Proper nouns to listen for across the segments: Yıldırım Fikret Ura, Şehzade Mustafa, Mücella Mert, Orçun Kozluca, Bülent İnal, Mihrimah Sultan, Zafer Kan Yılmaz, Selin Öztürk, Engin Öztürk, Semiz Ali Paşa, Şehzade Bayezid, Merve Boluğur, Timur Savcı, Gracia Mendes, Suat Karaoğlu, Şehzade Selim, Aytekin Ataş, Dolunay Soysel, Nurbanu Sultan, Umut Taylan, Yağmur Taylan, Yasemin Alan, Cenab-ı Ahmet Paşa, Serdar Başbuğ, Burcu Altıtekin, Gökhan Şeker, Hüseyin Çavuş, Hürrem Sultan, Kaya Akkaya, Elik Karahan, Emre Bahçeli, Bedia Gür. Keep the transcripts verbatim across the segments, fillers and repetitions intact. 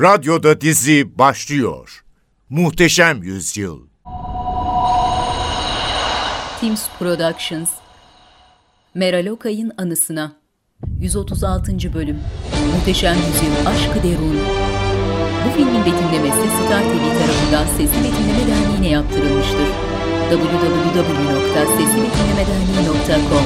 Radyoda dizi başlıyor. Muhteşem Yüzyıl. Teams Productions. Meral Okay'ın anısına. yüz otuz altıncı bölüm. Muhteşem Yüzyıl Aşk-ı Derun. Bu filmin betimlemesi Star T V tarafından Sesli Betimleme Derneği'ne yaptırılmıştır. w w w nokta sesli betimleme derneği nokta com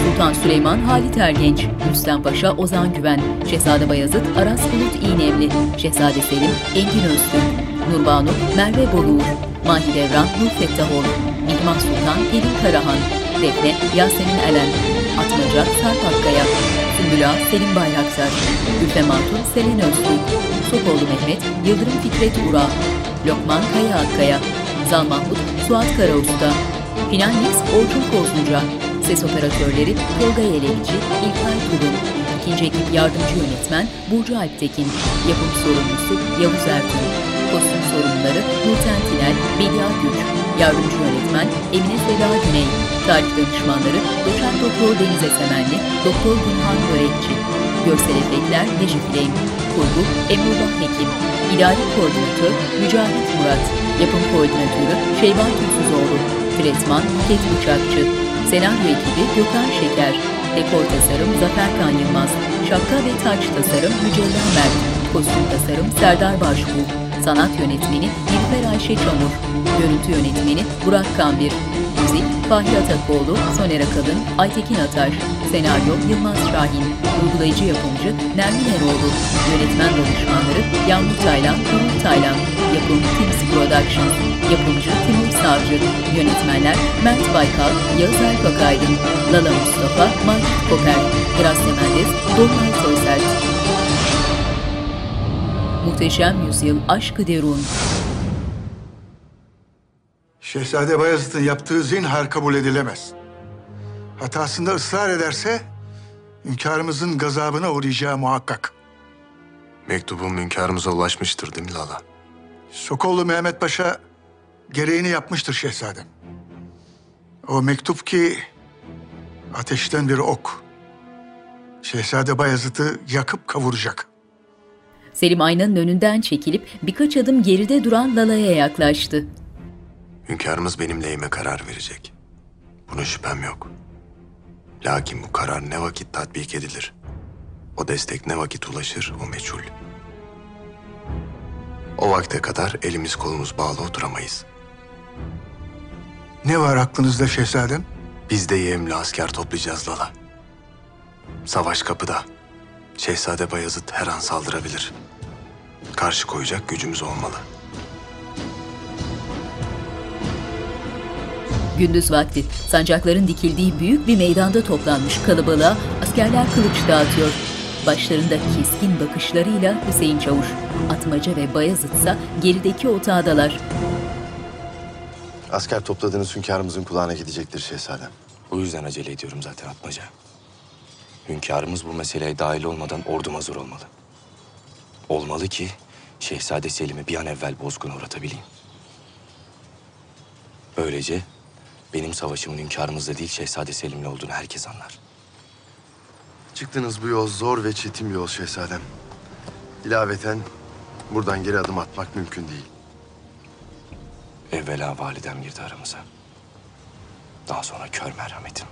Sultan Süleyman Halit Ergenç, Rüstem Paşa Ozan Güven, Şehzade Bayazıt Aras Gülüt İnevli, Şehzade Selim Engin Öztürk, Nurbanu Merve Boluğur, Mahidevran Nurettin Tahoun, İlhan Sultan Elik Karahan, Defne Yasemin Alan, Atmaca Kaya Akkaya, Sümbüla Selin Bayraksar, Gülfe Matun Selin Öztürk, Sokol Mehmet Yıldırım Fikret Ura, Lokman Kaya Akkaya, Zal Mahmut Suat Karaoğlu, Final Mix Orçun Kozluca, ses operatörleri Olga Yeleliç, İlhan Kırdemir, ikinci ekip yardımcı yönetmen Burcu Altıtekin, yapım sorumlusu Yavuz Erdem, kostüm sorumluları Bülent İnal, Bedia Gür, yardımcı yönetmen Emine Selavi Güney, tarih danışmanları Doçent Doktor Deniz Esenli, Doktor İlhan Kırdemir, görsel efektler Dejik Bey, kurgu Emre Bahçeli, idari koordinatör Mücahit Murat, yapım koordinatörü Şeyban Tüzüzoğlu, yönetmen Buket Uçakçı. Senaryo ekibi Gökhan Şeker, dekor tasarım Zafer Kan Yılmaz, şapka ve taç tasarım Mücella Mert, kostüm tasarım Serdar Başbuğ, sanat yönetmeni Nilüfer Ayşe Çamur, görüntü yönetmeni Burak Kambir, müzik Fahri Atakoğlu, Soner Akalın, Aytekin Ataş, senaryo Yılmaz Şahin, uygulayıcı yapımcı Nermin Eroğlu, yönetmen danışmanları Yağmur Taylan, Umut Taylan, yapım Teams Productions, yapımcı Timur Savcı, yönetmenler Mert Baykal, Yağız Erkakaydın, Lala Mustafa, Mert Koper, Gracia Mendes, Dolunay Soysel. Muhteşem Yüzyıl Aşk-ı Derun. Şehzade Bayezid'in yaptığı zinhar kabul edilemez. Hatasında ısrar ederse hünkârımızın gazabına uğrayacağı muhakkak. Mektubum hünkârımıza ulaşmıştır değil mi Lala? Sokollu Mehmet Paşa gereğini yapmıştır şehzadem. O mektup ki ateşten bir ok. Şehzade Bayezid'i yakıp kavuracak. Selim aynanın önünden çekilip birkaç adım geride duran Lala'ya yaklaştı. Hünkârımız benim lehime karar verecek. Buna şüphem yok. Lakin bu karar ne vakit tatbik edilir? O destek ne vakit ulaşır o meçhul. O vakte kadar elimiz kolumuz bağlı oturamayız. Ne var aklınızda şehzadem? Biz de yemli asker toplayacağız Lala. Savaş kapıda. Şehzade Bayezid her an saldırabilir. Karşı koyacak gücümüz olmalı. Gündüz vakti sancakların dikildiği büyük bir meydanda toplanmış kalabalığa askerler kılıç dağıtıyor. Başlarında keskin bakışlarıyla Hüseyin Çavuş, Atmaca ve Bayezid ise gerideki otağdalar. Asker topladığınız hünkârımızın kulağına gidecektir şehzadem. Bu yüzden acele ediyorum zaten Atmaca. Hünkârımız bu meseleye dahil olmadan ordu mazur olmalı. Olmalı ki Şehzade Selim'i bir an evvel bozguna uğratabileyim. Böylece benim savaşımın hünkârımızla değil Şehzade Selim'le olduğunu herkes anlar. Çıktığınız bu yol zor ve çetin bir yol şehzadem. İlaveten buradan geri adım atmak mümkün değil. Evvela validem girdi aramıza. Daha sonra kör merhametim.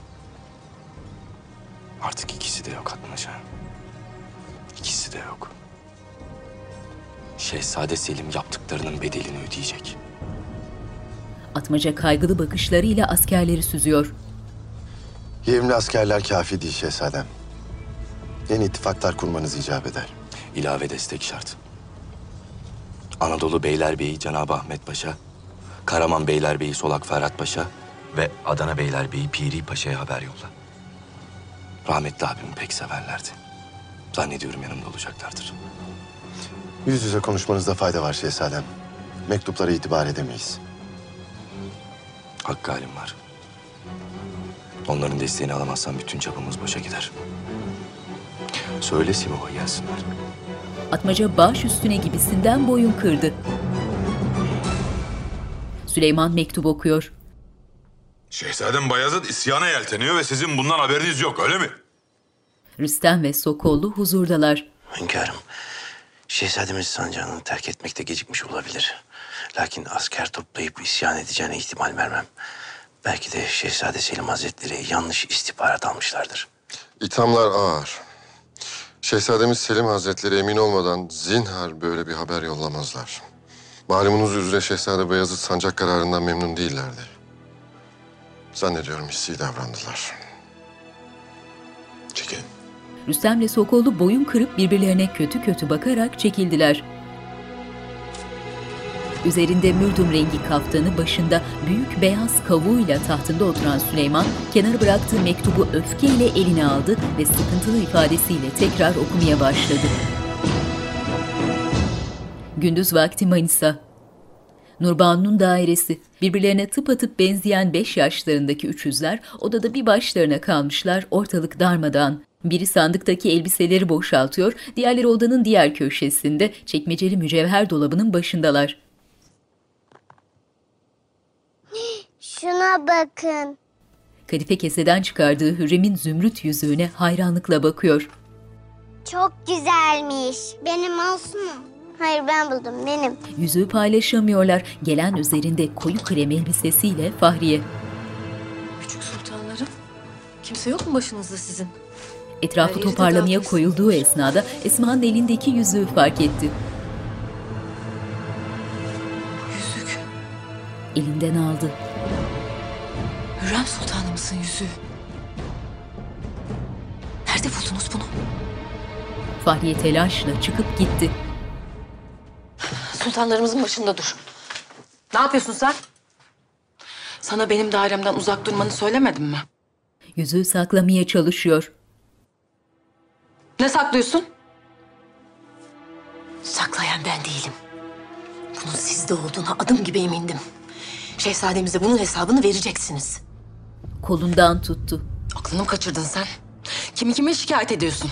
Artık ikisi de yok Atmaca. İkisi de yok. Şehzade Selim yaptıklarının bedelini ödeyecek. Atmaca kaygılı bakışlarıyla askerleri süzüyor. Yevmli askerler kafi değil şehzadem. Yeni ittifaklar kurmanız icap eder. İlave destek şart. Anadolu Beylerbeyi Cenab-ı Ahmet Paşa, Karaman Beylerbeyi Solak Ferhat Paşa ve Adana Beylerbeyi Piri Paşa'ya haber yolla. Rahmetli abimi pek severlerdi. Zannediyorum yanımda olacaklardır. Yüz yüze konuşmanızda fayda var şehzadem. Mektuplara itibar edemeyiz. Hakkı halim var. Onların desteğini alamazsam bütün çabamız boşa gider. Söyle Simov'a gelsinler. Atmaca baş üstüne gibisinden boyun kırdı. Süleyman mektup okuyor. Şehzadem Bayezid isyana yelteniyor ve sizin bundan haberiniz yok, öyle mi? Rüstem ve Sokollu huzurdalar. Hünkârım, şehzademiz sancağını terk etmekte gecikmiş olabilir. Lakin asker toplayıp isyan edeceğine ihtimal vermem. Belki de Şehzade Selim Hazretleri yanlış istihbarat almışlardır. İthamlar ağır. Şehzademiz Selim Hazretleri emin olmadan zinhar böyle bir haber yollamazlar. Malumunuz üzere Şehzade Beyazıt sancak kararından memnun değillerdi. Zannediyorum hissi davrandılar. Çekilin. Rüstem'le Sokollu boyun kırıp birbirlerine kötü kötü bakarak çekildiler. Üzerinde mürdüm rengi kaftanı, başında büyük beyaz kavuğuyla tahtında oturan Süleyman, kenara bıraktığı mektubu öfkeyle eline aldı ve sıkıntılı ifadesiyle tekrar okumaya başladı. Gündüz vakti Manisa. Nurbanu'nun dairesi. Birbirlerine tıpatıp benzeyen beş yaşlarındaki üçüzler odada bir başlarına kalmışlar, ortalık darmadan. Biri sandıktaki elbiseleri boşaltıyor, diğerleri odanın diğer köşesinde çekmeceli mücevher dolabının başındalar. Şuna bakın. Kadife keseden çıkardığı Hürrem'in zümrüt yüzüğüne hayranlıkla bakıyor. Çok güzelmiş. Benim olsun mu? Hayır, ben buldum, benim. Yüzüğü paylaşamıyorlar. Gelen üzerinde koyu krem elbisesiyle Fahriye. Küçük sultanlarım, kimse yok mu başınızda sizin? Etrafı toparlamaya koyulduğu esnada Esma'nın elindeki yüzüğü fark etti. Yüzük. Elinden aldı. Hürrem Sultanımızın yüzüğü. Nerede buldunuz bunu? Fahriye telaşla çıkıp gitti. Sultanlarımızın başında dur. Ne yapıyorsun sen? Sana benim dairemden uzak durmanı söylemedim mi? Yüzüğü saklamaya çalışıyor. Ne saklıyorsun? Saklayan ben değilim. Bunun sizde olduğuna adım gibi emindim. Şehzademize bunun hesabını vereceksiniz. Kolundan tuttu. Aklını kaçırdın sen. Kimi kime şikayet ediyorsun?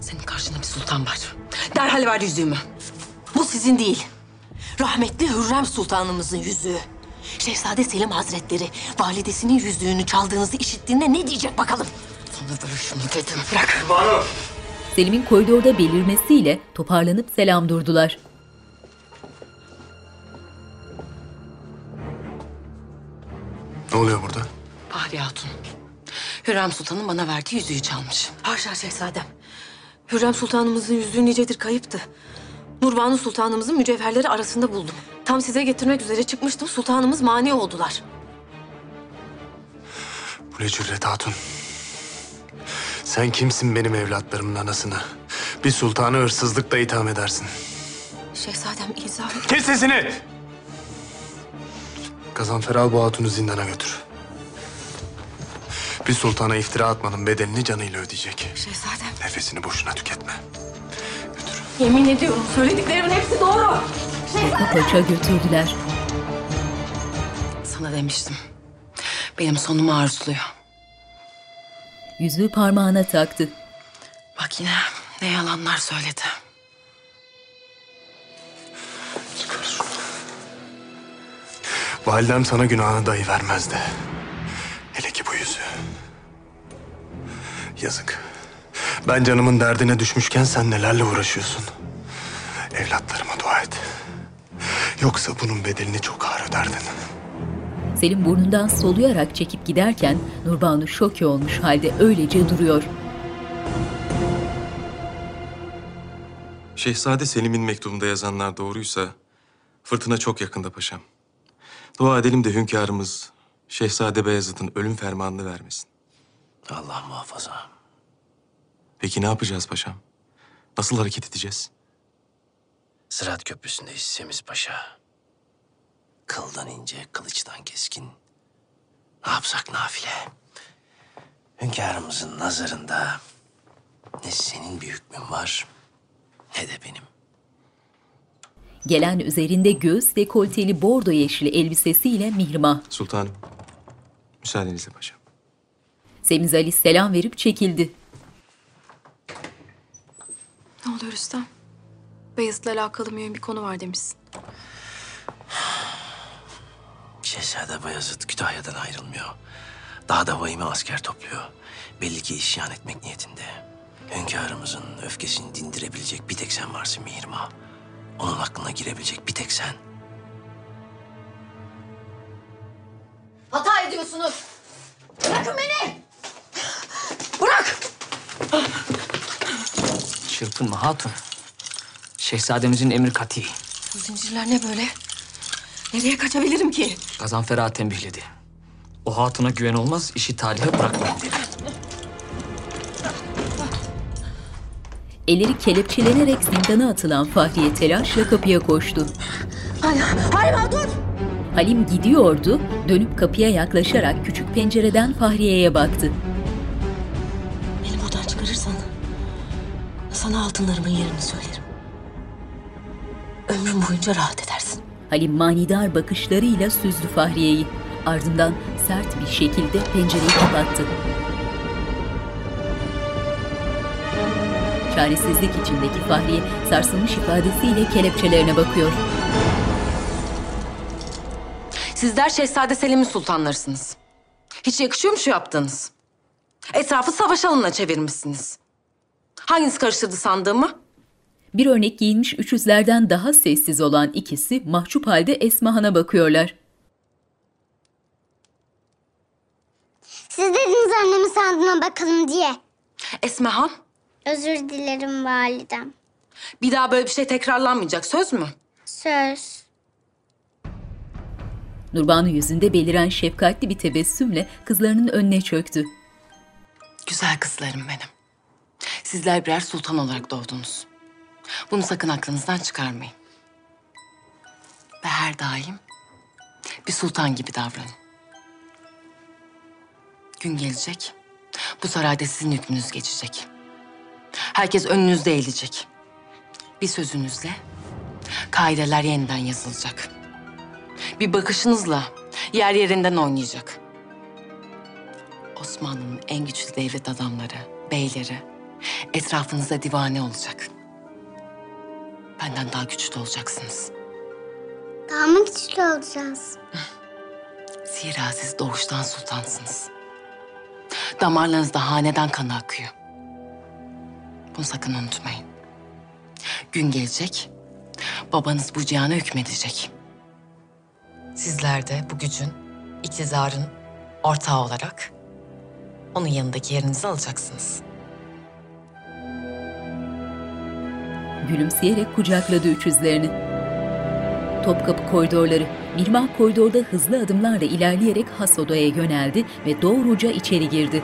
Senin karşında bir sultan var. Derhal ver yüzüğümü. Bu sizin değil. Rahmetli Hürrem Sultanımızın yüzüğü. Şehzade Selim Hazretleri validesinin yüzüğünü çaldığınızı işittiğinde ne diyecek bakalım? Sana böyle şunu dedim. Bırak. Bana. Selim'in koridorda belirmesiyle toparlanıp selam durdular. Ne oluyor burada? Bahriye Hatun, Hürrem Sultan'ın bana verdiği yüzüğü çalmış. Haşa şehzadem. Hürrem Sultanımızın yüzüğü nicedir kayıptı. Nurbanu Sultanımızın mücevherleri arasında buldum. Tam size getirmek üzere çıkmıştım. Sultanımız mani oldular. Bu ne cüret hatun? Sen kimsin benim evlatlarımın anasına? Bir sultanı hırsızlıkla itham edersin. Şehzadem izah et. Kes sesini! Gazanfer, al bu hatunu zindana götür. Bir sultana iftira atmanın bedelini canıyla ödeyecek. Şehzadem. Nefesini boşuna tüketme. Götür. Yemin ediyorum söylediklerimin hepsi doğru. Şehzadem. Koça götürdüler. Sana demiştim. Benim sonumu arzuluyor. Yüzüğü parmağına taktı. Bak yine ne yalanlar söyledi. Çıkar. Validem sana günahını dahi vermezdi. Hele ki bu yüzüğü. Yazık. Ben canımın derdine düşmüşken sen nelerle uğraşıyorsun? Evlatlarıma dua et. Yoksa bunun bedelini çok ağır öderdin. Selim burnundan soluyarak çekip giderken Nurbanu şoke olmuş halde öylece duruyor. Şehzade Selim'in mektubunda yazanlar doğruysa fırtına çok yakında paşam. Dua edelim de hünkârımız Şehzade Beyazıt'ın ölüm fermanını vermesin. Allah muhafaza. Peki ne yapacağız paşam? Nasıl hareket edeceğiz? Sırat Köprüsü'nde hissemiz paşa. Kıldan ince, kılıçtan keskin. Ne yapsak nafile? Hünkârımızın nazarında ne senin bir hükmün var ne de benim. Gelen üzerinde göğüs dekolteli bordo yeşili elbisesiyle Mihrimah. Sultanım, müsaadenizle paşam. Semiz Ali selam verip çekildi. Ne oluyor Rüstem? Beyazıt'la alakalı mühim bir konu var demişsin. Şehzade Bayazıt Kütahya'dan ayrılmıyor. Daha da vahime asker topluyor. Belli ki isyan etmek niyetinde. hünkârımızın öfkesini dindirebilecek bir tek sen varsın Mihrimah. Onun aklına girebilecek bir tek sen. Hata ediyorsunuz. Bırakın beni. Bırak. Çırpınma hatun. Şehzademizin emri kati. Bu zincirler ne böyle? Nereye kaçabilirim ki? Gazanfera tembihledi. O hatuna güven olmaz, işi talihe bırakmayın dedi. Elleri kelepçelenerek zindana atılan Fahriye telaşla kapıya koştu. Halima dur! Halim gidiyordu, dönüp kapıya yaklaşarak küçük pencereden Fahriye'ye baktı. Beni buradan çıkarırsan sana altınlarımın yerini söylerim. Ömrüm boyunca rahat edersin. Halim manidar bakışlarıyla süzdü Fahriye'yi. Ardından sert bir şekilde pencereyi kapattı. Çaresizlik içindeki Fahriye sarsılmış ifadesiyle kelepçelerine bakıyor. Sizler Şehzade Selim'in sultanlarısınız. Hiç yakışıyor mu şu yaptığınız? Etrafı savaş alanına çevirmişsiniz. Hanginiz karıştırdı sandığımı? Bir örnek giyinmiş üçüzlerden daha sessiz olan ikisi mahcup halde Esmahan'a bakıyorlar. Siz dediniz annemin sandığına bakalım diye. Esmahan. Özür dilerim validem. Bir daha böyle bir şey tekrarlanmayacak. Söz mü? Söz. Nurbanu yüzünde beliren şefkatli bir tebessümle kızlarının önüne çöktü. Güzel kızlarım benim. Sizler birer sultan olarak doğdunuz. Bunu sakın aklınızdan çıkarmayın. Ve her daim bir sultan gibi davranın. Gün gelecek, bu sarayda sizin hükmünüz geçecek. Herkes önünüzde eğilecek. Bir sözünüzle kaideler yeniden yazılacak. Bir bakışınızla yer yerinden oynayacak. Osmanlı'nın en güçlü devlet adamları, beyleri etrafınızda divane olacak. Benden daha güçlü olacaksınız. Daha mı güçlü olacağız? Zira siz doğuştan sultansınız. Damarlarınızda hanedan kanı akıyor. Bunu sakın unutmayın. Gün gelecek, babanız bu cihana hükmedecek. Sizler de bu gücün, iktidarın ortağı olarak onun yanındaki yerinizi alacaksınız. Gülümseyerek kucakladı üçüzlerini. Topkapı koridorları, Mihrimah koridorda hızlı adımlarla ilerleyerek has odaya yöneldi ve doğruca içeri girdi.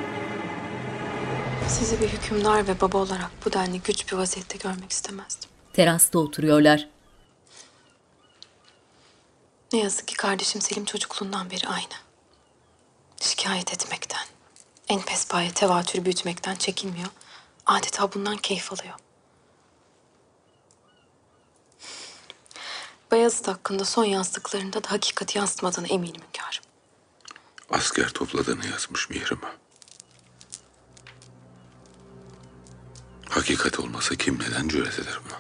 Sizi bir hükümdar ve baba olarak bu denli güç bir vaziyette görmek istemezdim. Terasta oturuyorlar. Ne yazık ki kardeşim Selim çocukluğundan beri aynı. Şikayet etmekten, en pespaye tevatür büyütmekten çekinmiyor. Adeta bundan keyif alıyor. Bayezid hakkında son yazdıklarında da hakikati yansıtmadığına eminim hünkârım. Asker topladığını yazmış Mihrimah. Hakikat olmasa kim neden cüret eder buna?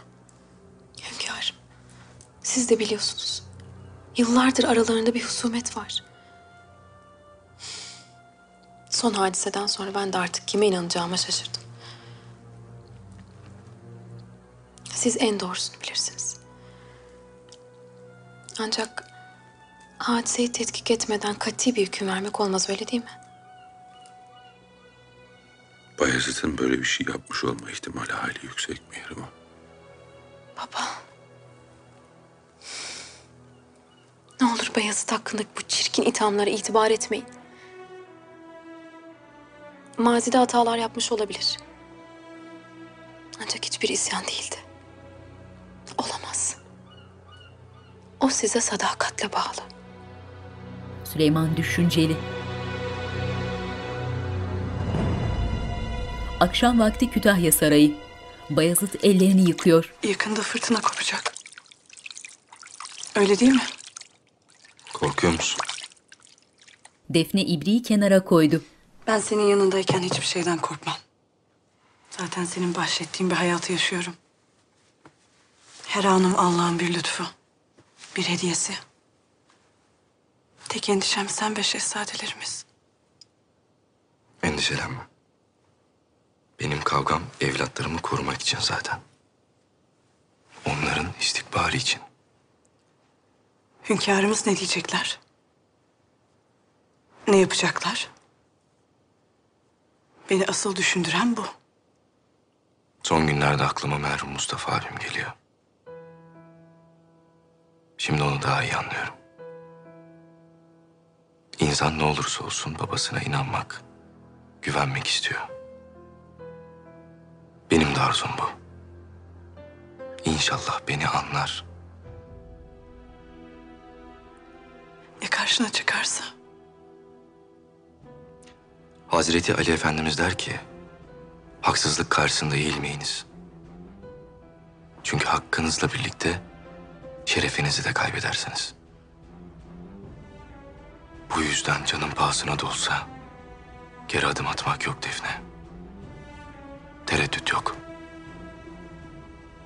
Hünkârım, siz de biliyorsunuz. Yıllardır aralarında bir husumet var. Son hadiseden sonra ben de artık kime inanacağıma şaşırdım. Siz en doğrusunu bilirsiniz. Ancak hadiseyi tetkik etmeden kat'i bir hüküm vermek olmaz, öyle değil mi? Bayezid'in böyle bir şey yapmış olma ihtimali hali yüksek Mihrimah. Baba. Ne olur Bayezid hakkındaki bu çirkin ithamlara itibar etmeyin. Mazide hatalar yapmış olabilir. Ancak hiçbir isyan değildi. Olamaz. O size sadakatle bağlı. Süleyman düşünceli. Akşam vakti Kütahya Sarayı. Bayezid ellerini yıkıyor. Yakında fırtına kopacak. Öyle değil mi? Korkuyor musun? Defne ibriği kenara koydu. Ben senin yanındayken hiçbir şeyden korkmam. Zaten senin bahsettiğin bir hayatı yaşıyorum. Her anım Allah'ın bir lütfu, bir hediyesi. Tek endişem sen ve şehzadelerimiz. Endişelenme. Benim kavgam evlatlarımı korumak için zaten. Onların istikbali için. Hünkârımız ne diyecekler? Ne yapacaklar? Beni asıl düşündüren bu. Son günlerde aklıma merhum Mustafa abim geliyor. Şimdi onu daha iyi anlıyorum. İnsan ne olursa olsun babasına inanmak, güvenmek istiyor. Benim de arzum bu. İnşallah beni anlar. Ya karşına çıkarsa? Hazreti Ali Efendimiz der ki, haksızlık karşısında eğilmeyiniz. Çünkü hakkınızla birlikte şerefinizi de kaybedersiniz. Bu yüzden canım pahasına da olsa geri adım atmak yok Defne. Tereddüt yok.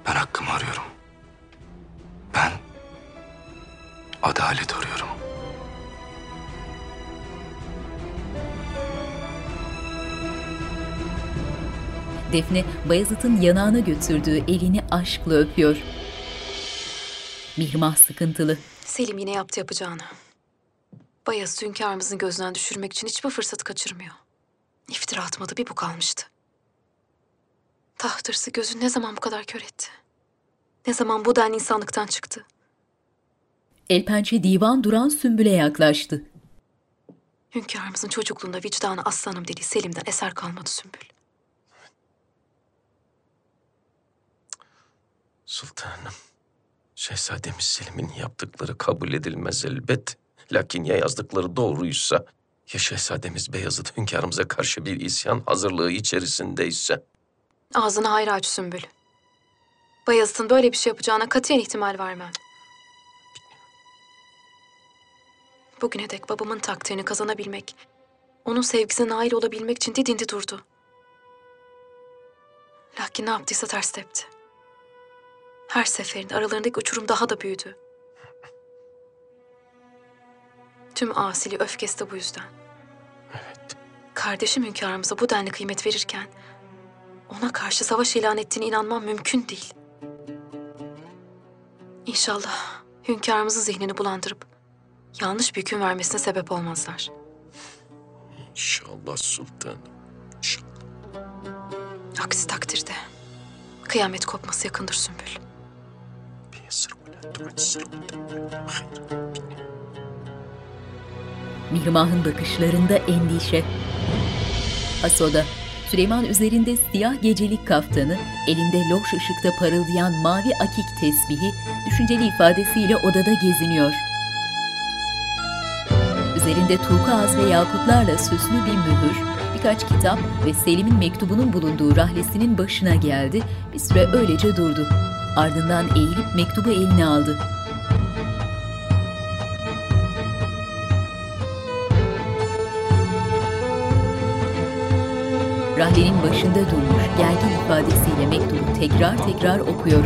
Ben hakkımı arıyorum. Ben adalet arıyorum. Defne, Bayezid'in yanağına götürdüğü elini aşkla öpüyor. Mihrimah sıkıntılı. Selim yine yaptı yapacağını. Bayezid hünkârımızın gözünden düşürmek için hiçbir fırsatı kaçırmıyor. İftira atmadı, bir bu kalmıştı. Taht hırsı gözü ne zaman bu kadar kör etti? Ne zaman bu denli insanlıktan çıktı? El pençe divan duran Sümbül'e yaklaştı. Hünkârımızın çocukluğunda vicdanı aslanım dediği Selim'den eser kalmadı Sümbül. Sultanım, şehzademiz Selim'in yaptıkları kabul edilmez elbet. Lakin ya yazdıkları doğruysa, ya şehzademiz Beyazıt hünkârımıza karşı bir isyan hazırlığı içerisindeyse? Ağzını hayra aç Sümbül. Beyazıt'ın böyle bir şey yapacağına katiyen ihtimal vermem. Bugüne dek babamın takdirini kazanabilmek, onun sevgisine nail olabilmek için didindi durdu. Lakin ne yaptıysa ters tepti. Her seferinde aralarındaki uçurum daha da büyüdü. Tüm asili öfkesi de bu yüzden. Evet. Kardeşim hünkârımıza bu denli kıymet verirken ona karşı savaş ilan ettiğine inanmam mümkün değil. İnşallah hünkârımızın zihnini bulandırıp yanlış bir hüküm vermesine sebep olmazlar. İnşallah sultanım. İnşallah. Aksi takdirde kıyamet kopması yakındır Sümbül. Mihrimah'ın bakışlarında endişe. Asoda, Süleyman üzerinde siyah gecelik kaftanı, elinde loş ışıkta parıldayan mavi akik tesbihi, düşünceli ifadesiyle odada geziniyor. Üzerinde turkuaz ve yakutlarla süslü bir mühür, birkaç kitap ve Selim'in mektubunun bulunduğu rahlesinin başına geldi, bir süre öylece durdu. Ardından eğilip mektubu eline aldı. Rahlenin başında durmuş, gergin ifadesiyle mektubu tekrar tekrar okuyor.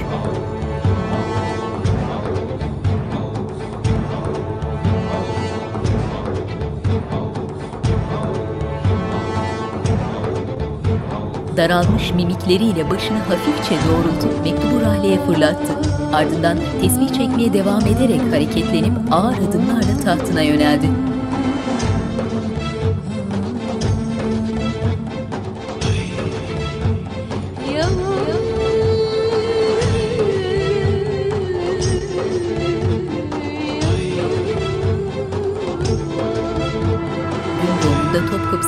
Daralmış mimikleriyle başını hafifçe doğrultup mektubu rahleye fırlattı. Ardından tesbih çekmeye devam ederek hareketlenip ağır adımlarla tahtına yöneldi.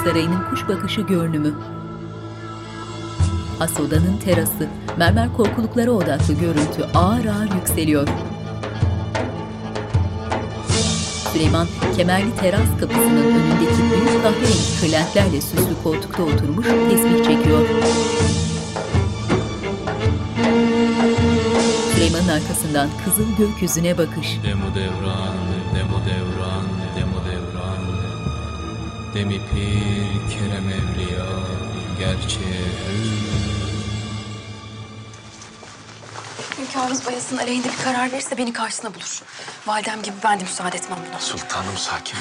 Sarayının kuş bakışı görünümü. Has odanın terası, mermer korkuluklara odaklı görüntü ağır ağır yükseliyor. Süleyman, kemerli teras kapısının önündeki büyük kahverengi kırlentlerle süslü koltukta oturmuş tesbih çekiyor. Süleyman'ın arkasından kızıl gökyüzüne bakış. Demo devran, demo devran, demo devran. Demi pir kerem evliya gerçeğe hür. Hünkârımız Bayezid'in aleyhinde bir karar verirse beni karşısına bulur. Validem gibi ben de müsaade etmem buna. Sultanım sakin ol.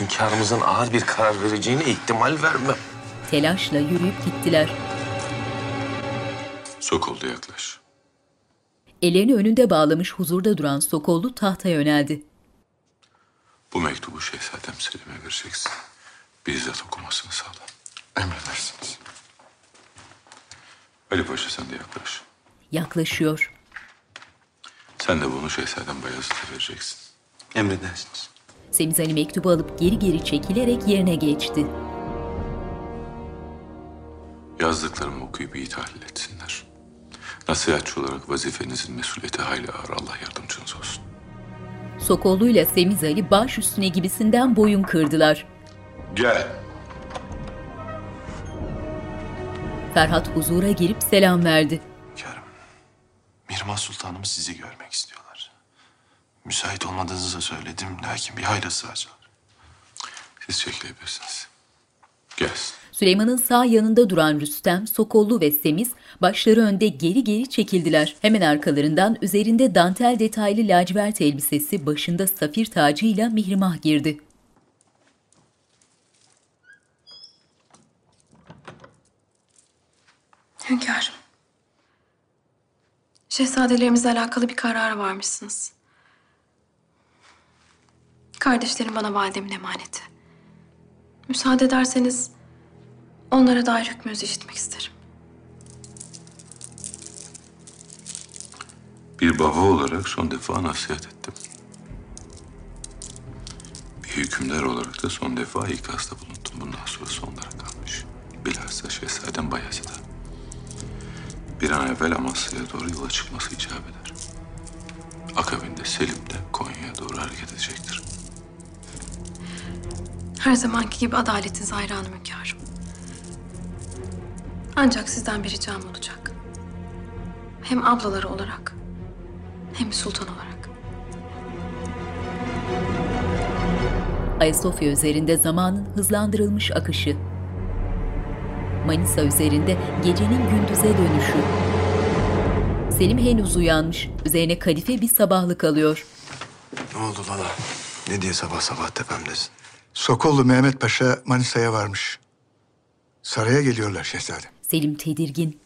Hünkârımızın ağır bir karar vereceğine ihtimal vermem. Telaşla yürüyüp gittiler. Sokollu yaklaş. Ellerini önünde bağlamış huzurda duran Sokollu tahta yöneldi. Bu mektubu Şehzadem Selim'e vereceksin. Bizzat okumasını sağla. Emredersiniz. Ali Paşa sen de yaklaş. Yaklaşıyor. Sen de bunu Şehzadem Bayezid'e vereceksin. Emredersiniz. Semiz Ali mektubu alıp geri geri çekilerek yerine geçti. Yazdıklarımı okuyup iyi tahlil etsinler. Nasihatçı olarak vazifenizin mesuliyeti hayli ağır. Allah yardımcınız olsun. Sokollu ile Semiz Ali baş üstüne gibisinden boyun kırdılar. Gel. Ferhat huzura girip selam verdi. Hünkârım, Mihrimah Sultanım sizi görmek istiyorlar. Müsait olmadığınızı söyledim, lakin bir hayli ısrarcılar. Siz çekilebilirsiniz. Gelsin. Süleyman'ın sağ yanında duran Rüstem, Sokollu ve Semiz başları önde geri geri çekildiler. Hemen arkalarından üzerinde dantel detaylı lacivert elbisesi, başında safir tacıyla Mihrimah girdi. Hünkârım, şehzadelerimizle alakalı bir karara varmışsınız. Kardeşlerim bana validemin emaneti. Müsaade ederseniz onlara dair hükmünüzü işitmek isterim. Bir baba olarak son defa nasihat ettim. Bir hükümdar olarak da son defa ikazda bulundum. Bundan sonrası onlara kalmış. Bilhassa Şehzadem Bayezid'e. Bir an evvel Amasya'ya doğru yola çıkması icap eder. Akabinde Selim de Konya'ya doğru hareket edecektir. Her zamanki gibi adaletinize hayranım hünkârım. Ancak sizden bir ricam olacak. Hem ablaları olarak, hem sultan olarak. Ayasofya üzerinde zamanın hızlandırılmış akışı. Manisa üzerinde gecenin gündüze dönüşü. Selim henüz uyanmış. Üzerine kadife bir sabahlık alıyor. Ne oldu Lala? Ne diye sabah sabah tepemdesin? Sokollu Mehmet Paşa Manisa'ya varmış. Saraya geliyorlar şehzadem. Selim tedirgin.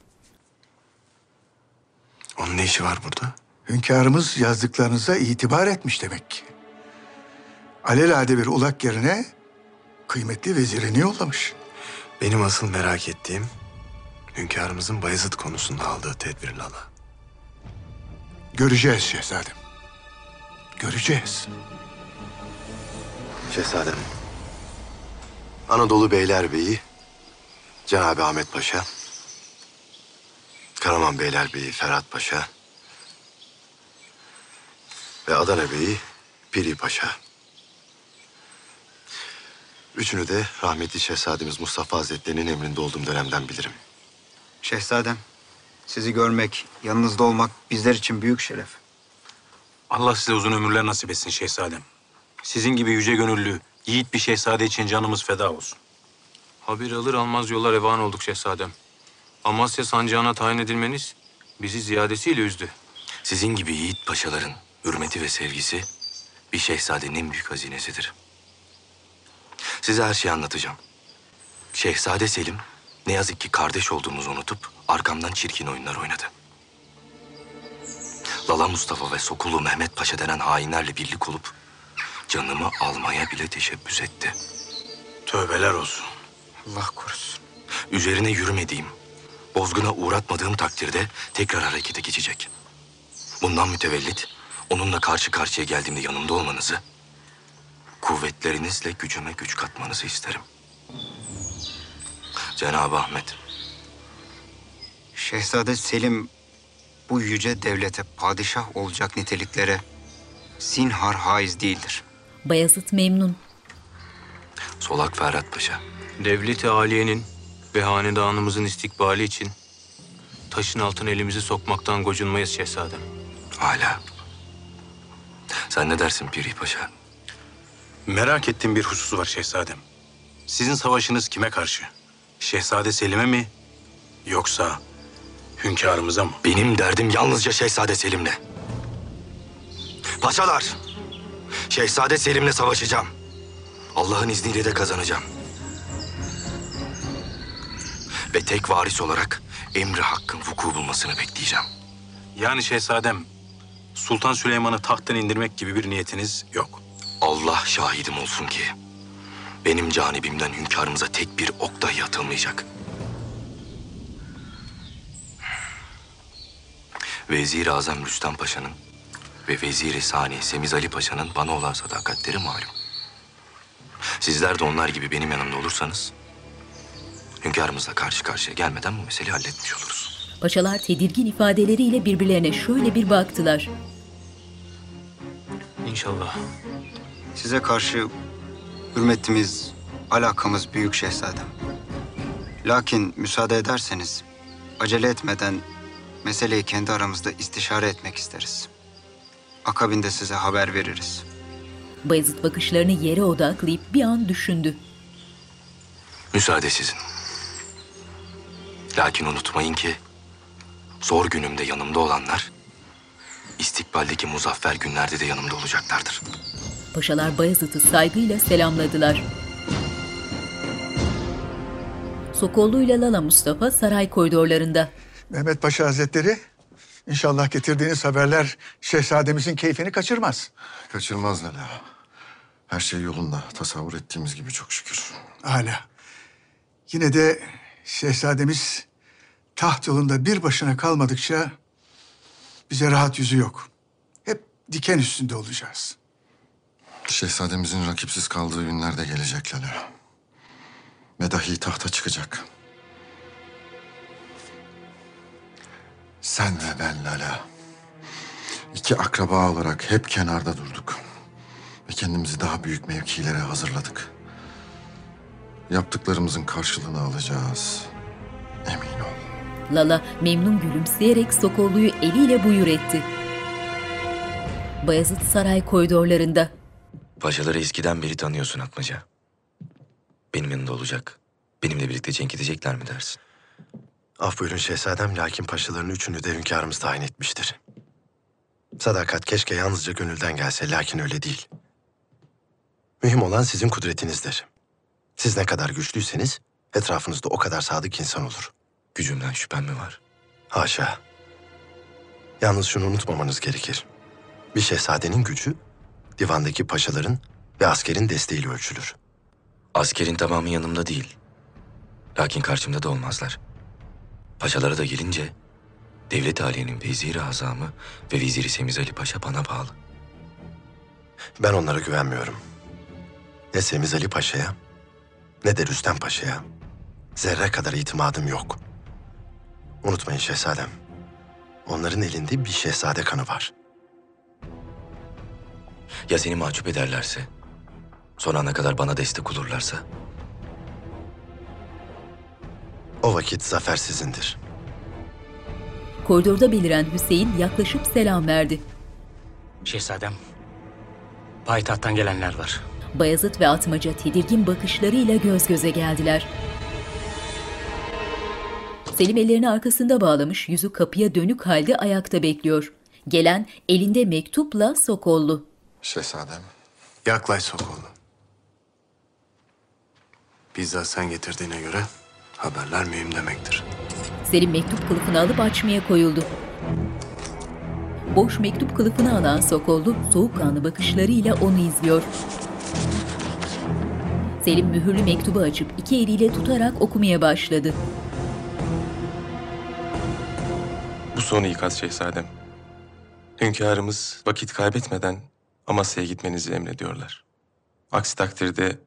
Onun ne işi var burada? Hünkârımız yazdıklarınıza itibar etmiş demek ki. Alelade bir ulak yerine kıymetli vezirini yollamış. Benim asıl merak ettiğim, hünkârımızın Bayezid konusunda aldığı tedbir Lala. Göreceğiz şehzadem. Göreceğiz. Şehzadem, Anadolu Beylerbeyi, Cenab-ı Ahmet Paşa, Karaman Beylerbeyi Ferhat Paşa ve Adana Beyi Piri Paşa. Üçünü de rahmetli Şehzademiz Mustafa Hazretleri'nin emrinde olduğum dönemden bilirim. Şehzadem, sizi görmek, yanınızda olmak bizler için büyük şeref. Allah size uzun ömürler nasip etsin şehzadem. Sizin gibi yüce gönüllü, yiğit bir şehzade için canımız feda olsun. Haber alır almaz yola revan olduk şehzadem. Amasya sancağına tayin edilmeniz bizi ziyadesiyle üzdü. Sizin gibi yiğit paşaların hürmeti ve sevgisi bir şehzadenin en büyük hazinesidir. Size her şeyi anlatacağım. Şehzade Selim ne yazık ki kardeş olduğumuzu unutup arkamdan çirkin oyunlar oynadı. Lala Mustafa ve Sokollu Mehmet Paşa denen hainlerle birlik olup canımı almaya bile teşebbüs etti. Tövbeler olsun. Allah korusun. Üzerine yürümediğim, bozguna uğratmadığım takdirde tekrar harekete geçecek. Bundan mütevellit onunla karşı karşıya geldiğimde yanımda olmanızı, kuvvetlerinizle gücüme güç katmanızı isterim. Cenab-ı Ahmet. Şehzade Selim bu yüce devlete padişah olacak niteliklere zinhar haiz değildir. Bayezid memnun. Solak Ferhat Paşa. Devlet-i âliyenin ve hanedanımızın istikbali için taşın altına elimizi sokmaktan gocunmayız şehzadem. Âlâ. Sen ne dersin Piri Paşa? Merak ettiğim bir husus var şehzadem. Sizin savaşınız kime karşı? Şehzade Selim'e mi? Yoksa hünkârımıza mı? Benim derdim yalnızca Şehzade Selim'le. Paşalar! Şehzade Selim'le savaşacağım. Allah'ın izniyle de kazanacağım. Ve tek varis olarak Emri Hakk'ın vuku bulmasını bekleyeceğim. Yani şehzadem, Sultan Süleyman'ı tahttan indirmek gibi bir niyetiniz yok. Allah şahidim olsun ki benim canibimden hünkârımıza tek bir ok dahi atılmayacak. Vezir-i Azam Rüstem Paşa'nın ve Vezir-i Sani Semiz Ali Paşa'nın bana olan sadakatleri malum. Sizler de onlar gibi benim yanımda olursanız hünkârımızla karşı karşıya gelmeden bu meseleyi halletmiş oluruz. Paşalar tedirgin ifadeleriyle birbirlerine şöyle bir baktılar. İnşallah. Size karşı hürmetimiz, alakamız büyük şehzadem. Lakin müsaade ederseniz acele etmeden meseleyi kendi aramızda istişare etmek isteriz. Akabinde size haber veririz. Bayezid bakışlarını yere odaklayıp bir an düşündü. Müsaade sizin. Lakin unutmayın ki zor günümde yanımda olanlar istikbaldeki muzaffer günlerde de yanımda olacaklardır. Paşalar Bayezid'i saygıyla selamladılar. Sokollu ile Lala Mustafa saray koridorlarında. Mehmet Paşa Hazretleri, inşallah getirdiğiniz haberler şehzademizin keyfini kaçırmaz. Kaçırmaz Lala. Her şey yolunda, tasavvur ettiğimiz gibi çok şükür. Âlâ. Yine de şehzademiz taht yolunda bir başına kalmadıkça bize rahat yüzü yok. Hep diken üstünde olacağız. Şehzademizin rakipsiz kaldığı günler de gelecek Lala. Medahi tahta çıkacak. Sen ve ben Lala, iki akraba olarak hep kenarda durduk ve kendimizi daha büyük mevkilere hazırladık. Yaptıklarımızın karşılığını alacağız, emin ol. Lala memnun gülümseyerek Sokollu'yu eliyle buyur etti. Bayezid saray koridorlarında. Paşaları eskiden beri tanıyorsun Atmaca. Benim yanımda olacak, benimle birlikte cenk edecekler mi dersin? Af buyurun şehzadem, lakin paşaların üçünü de hünkârımız tayin etmiştir. Sadakat keşke yalnızca gönülden gelse, lakin öyle değil. Mühim olan sizin kudretinizdir. Siz ne kadar güçlüyseniz etrafınızda o kadar sadık insan olur. Gücümden şüphen mi var? Haşa. Yalnız şunu unutmamanız gerekir. Bir şehzadenin gücü divandaki paşaların ve askerin desteğiyle ölçülür. Askerin tamamı yanımda değil. Lakin karşımda da olmazlar. Paşalara da gelince, devlet aliyenin veziri azamı ve veziri Semiz Ali Paşa bana bağlı. Ben onlara güvenmiyorum. Ne Semiz Ali Paşa'ya, ne de Rüstem Paşa'ya zerre kadar itimadım yok. Unutmayın şehzadem, onların elinde bir şehzade kanı var. Ya seni mahcup ederlerse, son ana kadar bana destek olurlarsa? O vakit zafer sizindir. Koridorda beliren Hüseyin yaklaşıp selam verdi. Şehzadem, payitahttan gelenler var. Bayezid ve Atmaca tedirgin bakışlarıyla göz göze geldiler. Selim ellerini arkasında bağlamış, yüzü kapıya dönük halde ayakta bekliyor. Gelen elinde mektupla Sokollu. Şehzadem. Yaklaş Sokollu. Bizzat sen getirdiğine göre haberler mühim demektir. Selim mektup kılıfını alıp açmaya koyuldu. Boş mektup kılıfını alan Sokollu soğukkanlı bakışlarıyla onu izliyor. Selim mühürlü mektubu açıp iki eliyle tutarak okumaya başladı. Bu son ikaz şehzadem. Hünkârımız vakit kaybetmeden Amasya'ya gitmenizi emrediyorlar. Aksi takdirde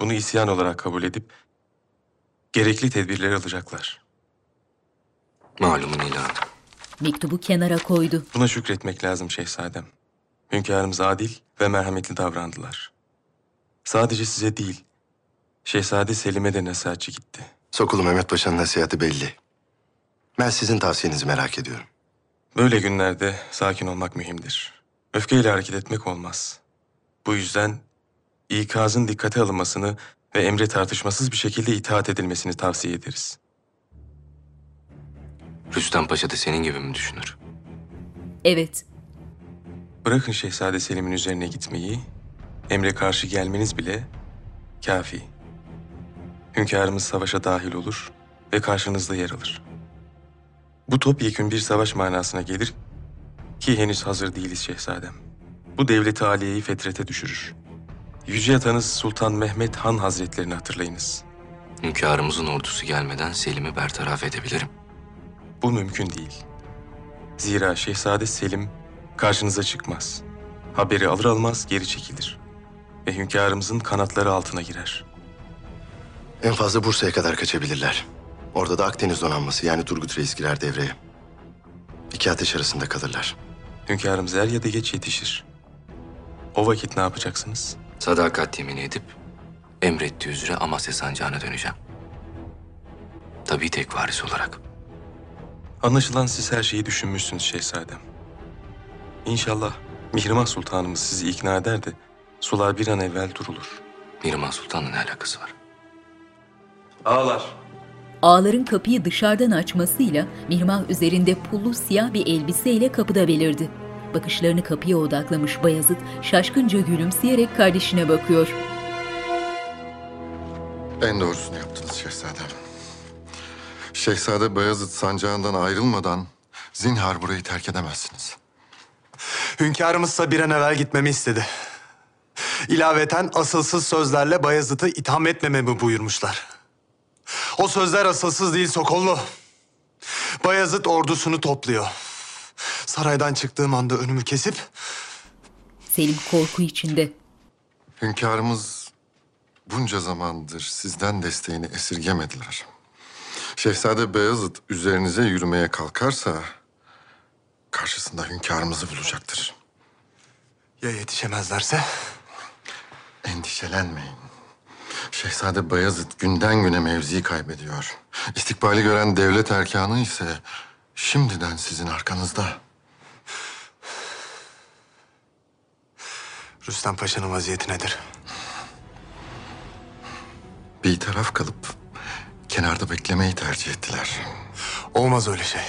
bunu isyan olarak kabul edip gerekli tedbirleri alacaklar. Malumun ilanı. Mektubu kenara koydu. Buna şükretmek lazım şehzadem. Hünkârımız adil ve merhametli davrandılar. Sadece size değil, Şehzade Selim'e de nasihatçi gitti. Sokulu Mehmet Paşa'nın nasihati belli. Ben sizin tavsiyenizi merak ediyorum. Böyle günlerde sakin olmak mühimdir. Öfkeyle hareket etmek olmaz. Bu yüzden ikazın dikkate alınmasını ve emre tartışmasız bir şekilde itaat edilmesini tavsiye ederiz. Rüstem Paşa da senin gibi mi düşünür? Evet. Bırakın Şehzade Selim'in üzerine gitmeyi, emre karşı gelmeniz bile kafi. Hünkârımız savaşa dahil olur ve karşınızda yer alır. Bu topyekün bir savaş manasına gelir ki henüz hazır değiliz şehzadem. Bu devleti âliyeyi fetrete düşürür. Yüce atanız Sultan Mehmet Han Hazretlerini hatırlayınız. Hünkârımızın ordusu gelmeden Selim'i bertaraf edebilirim. Bu mümkün değil. Zira Şehzade Selim karşınıza çıkmaz. Haberi alır almaz geri çekilir. Ve hünkârımızın kanatları altına girer. En fazla Bursa'ya kadar kaçabilirler. Orada da Akdeniz donanması yani Turgut Reis girer devreye. İki ateş arasında kalırlar. Hünkârımız er ya da geç yetişir. O vakit ne yapacaksınız? Sadakat yemini edip emrettiği üzere Amasya Sancağı'na döneceğim. Tabii tek varis olarak. Anlaşılan siz her şeyi düşünmüşsünüz şehzadem. İnşallah Mihrimah Sultanımız sizi ikna eder de sular bir an evvel durulur. Mihrimah Sultan'la ne alakası var? Ağlar. Ağların kapıyı dışarıdan açmasıyla Mihrimah üzerinde pullu siyah bir elbiseyle kapıda belirdi. Bakışlarını kapıya odaklamış Bayazıt şaşkınca gülümseyerek kardeşine bakıyor. En doğrusunu yaptınız şehzadem. Şehzade Bayazıt sancağından ayrılmadan zinhar burayı terk edemezsiniz. Hünkârımızsa bir an evvel gitmemi istedi. İlaveten asılsız sözlerle Bayazıt'ı itham etmememi buyurmuşlar. O sözler asılsız değil Sokollu. Bayazıt ordusunu topluyor. Saraydan çıktığım anda önümü kesip... Selim korku içinde. Hünkârımız bunca zamandır sizden desteğini esirgemediler. Şehzade Beyazıt üzerinize yürümeye kalkarsa... karşısında hünkârımızı bulacaktır. Ya yetişemezlerse? Endişelenmeyin. Şehzade Bayazıt günden güne mevziyi kaybediyor. İstikbali gören devlet erkanı ise... şimdiden sizin arkanızda. Rüstem Paşa'nın vaziyeti nedir? Bir taraf kalıp kenarda beklemeyi tercih ettiler. Olmaz öyle şey.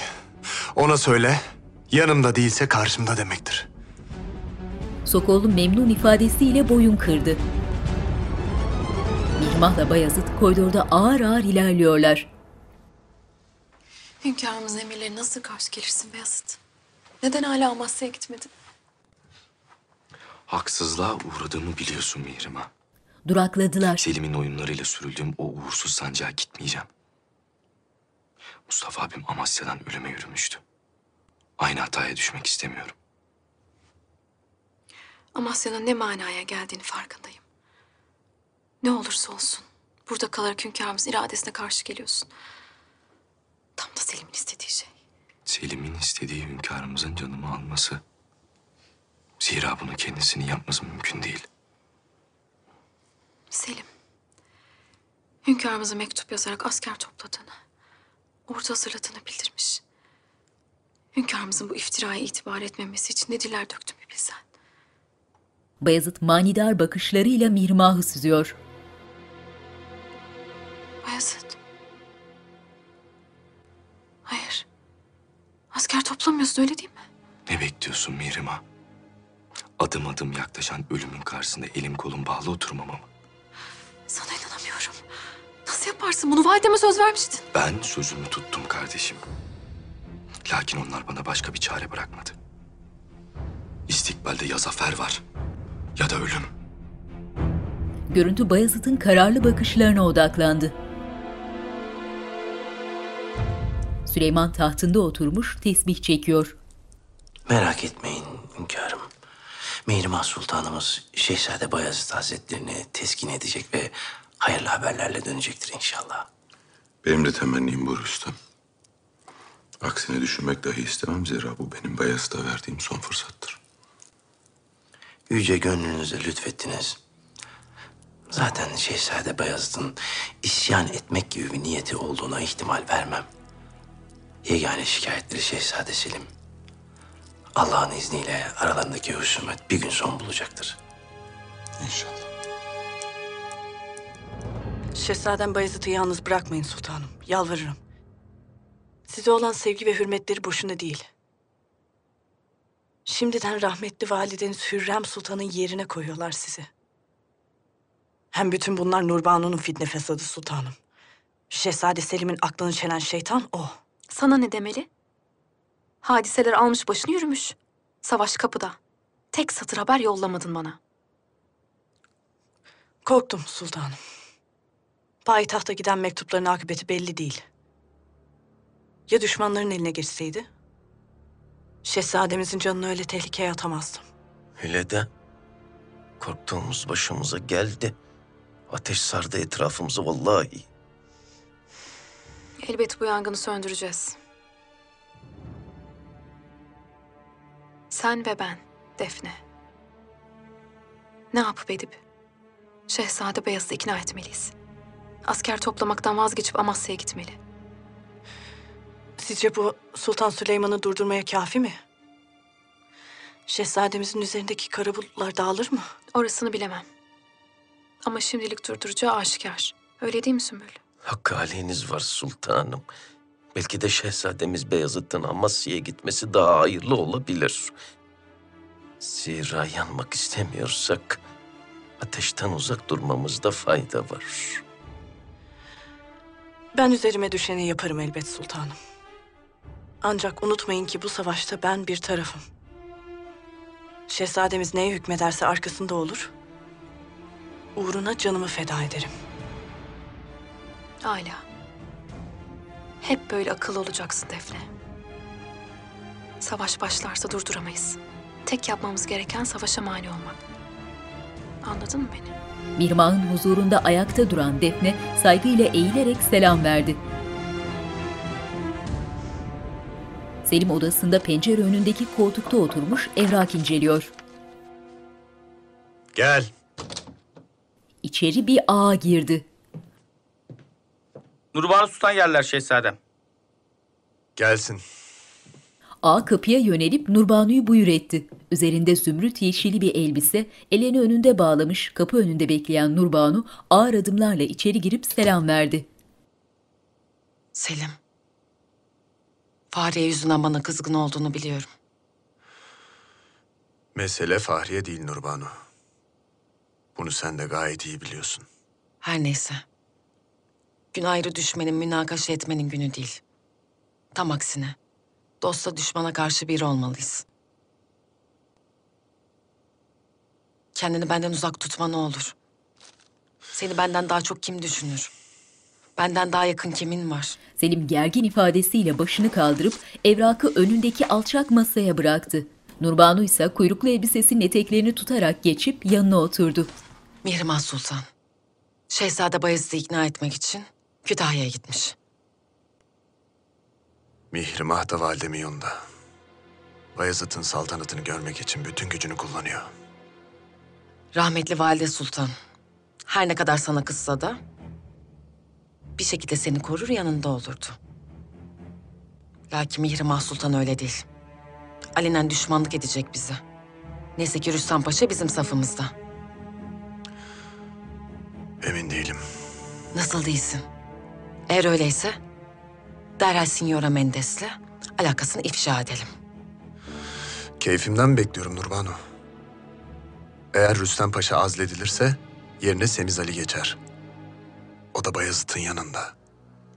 Ona söyle, yanımda değilse karşımda demektir. Sokol'un memnun ifadesiyle boyun kırdı. Mihrimah'la Bayazıt koridorda ağır ağır ilerliyorlar. Hünkârımızın emirleri nasıl karşı gelirsin Beyazıt? Neden hala Amasya'ya gitmedin? Haksızlığa uğradığımı biliyorsun Mihrimah. Durakladılar. Selim'in oyunlarıyla sürüldüğüm o uğursuz sancağa gitmeyeceğim. Mustafa abim Amasya'dan ölüme yürümüştü. Aynı hataya düşmek istemiyorum. Amasya'nın ne manaya geldiğini farkındayım. Ne olursa olsun burada kalarak hünkârımızın iradesine karşı geliyorsun. Tam da Selim'in istediği şey. Selim'in istediği hünkârımızın canımı alması. Zira bunu kendisini yapması mümkün değil. Selim, hünkârımıza mektup yazarak asker topladığını, ordu hazırladığını bildirmiş. Hünkârımızın bu iftiraya itibar etmemesi için ne diller döktüm bir bilsen. Bayazıt manidar bakışlarıyla Mihrimah'ı süzüyor. Bayazıt. Hayır. Asker toplamıyorsun öyle değil mi? Ne bekliyorsun Mihrimah? Adım adım yaklaşan ölümün karşısında elim kolum bağlı oturmamamı. Sana inanamıyorum. Nasıl yaparsın bunu? Valideme söz vermiştin. Ben sözümü tuttum kardeşim. Lakin onlar bana başka bir çare bırakmadı. İstikbalde ya zafer var ya da ölüm. Görüntü Bayazıt'ın kararlı bakışlarına odaklandı. Süleyman tahtında oturmuş tesbih çekiyor. Merak etmeyin hünkârım. Mihrimah Sultanımız Şehzade Bayezid Hazretlerini teskin edecek ve hayırlı haberlerle dönecektir inşallah. Benim de temennim bu Rüstem. Aksini düşünmek dahi istemem zira bu benim Bayezid'e verdiğim son fırsattır. Yüce gönlünüzü lütfettiniz. Zaten Şehzade Bayezid'in isyan etmek gibi bir niyeti olduğuna ihtimal vermem. Yegane şikayetleri Şehzade Selim. Allah'ın izniyle aralarındaki husumet bir gün son bulacaktır. İnşallah. Şehzadem Bayezid'i yalnız bırakmayın sultanım. Yalvarırım. Size olan sevgi ve hürmetleri boşuna değil. Şimdiden rahmetli valideniz Hürrem Sultan'ın yerine koyuyorlar sizi. Hem bütün bunlar Nurbanu'nun fitne fesadı sultanım. Şehzade Selim'in aklını çelen şeytan o. Sana ne demeli? Hadiseler almış başını yürümüş. Savaş kapıda. Tek satır haber yollamadın bana. Korktum sultanım. Payitahta giden mektupların akıbeti belli değil. Ya düşmanların eline geçseydi? Şehzademizin canını öyle tehlikeye atamazdım. Hele de korktuğumuz başımıza geldi. Ateş sardı etrafımızı vallahi. Elbet bu yangını söndüreceğiz. Sen ve ben Defne. Ne yapıp edip Şehzade Beyazıt'ı ikna etmeliyiz. Asker toplamaktan vazgeçip Amasya'ya gitmeli. Sizce bu Sultan Süleyman'ı durdurmaya kafi mi? Şehzademizin üzerindeki kara bulutlar dağılır mı? Orasını bilemem. Ama şimdilik durduracağı aşikar. Öyle değil mi Sümbül? Hakkı aleyhiniz var sultanım. Belki de Şehzademiz Beyazıt'tan Amasya'ya gitmesi daha hayırlı olabilir. Zira yanmak istemiyorsak ateşten uzak durmamızda fayda var. Ben üzerime düşeni yaparım elbet sultanım. Ancak unutmayın ki bu savaşta ben bir tarafım. Şehzademiz neye hükmederse arkasında olur. Uğruna canımı feda ederim. Âlâ. Hep böyle akıllı olacaksın Defne. Savaş başlarsa durduramayız. Tek yapmamız gereken savaşa mani olmak. Anladın mı beni? Mirmağ'ın huzurunda ayakta duran Defne saygıyla eğilerek selam verdi. Selim odasında pencere önündeki koltukta oturmuş evrak inceliyor. Gel. İçeri bir ağa girdi. Nurbanu Sultan geldiler şehzadem. Gelsin. Ağa kapıya yönelip Nurbanu'yu buyur etti. Üzerinde zümrüt yeşili bir elbise, elini önünde bağlamış, kapı önünde bekleyen Nurbanu ağır adımlarla içeri girip selam verdi. Selim, Fahriye yüzünden bana kızgın olduğunu biliyorum. Mesele Fahriye değil Nurbanu. Bunu sen de gayet iyi biliyorsun. Her neyse. Gün ayrı düşmenin, münakaşa etmenin günü değil. Tam aksine. Dosta düşmana karşı biri olmalıyız. Kendini benden uzak tutma ne olur. Seni benden daha çok kim düşünür? Benden daha yakın kimin var? Selim gergin ifadesiyle başını kaldırıp evrakı önündeki alçak masaya bıraktı. Nurbanu ise kuyruklu elbisesinin eteklerini tutarak geçip yanına oturdu. Mihrimah Sultan, Şehzade Bayezid'i ikna etmek için Kütahya'ya gitmiş. Mihrimah da validemi yonda. Bayezid'in saltanatını görmek için bütün gücünü kullanıyor. Rahmetli valide sultan, her ne kadar sana kızsa da bir şekilde seni korur, yanında olurdu. Lakin Mihrimah Sultan öyle değil. Alenen düşmanlık edecek bize. Neyse ki Rüstem Paşa bizim safımızda. Emin değilim. Nasıl değilsin? Eğer öyleyse derhal Signora Mendes'le alakasını ifşa edelim. Keyfimden bekliyorum Nurbanu. Eğer Rüstem Paşa azledilirse yerine Semiz Ali geçer. O da Bayezid'in yanında.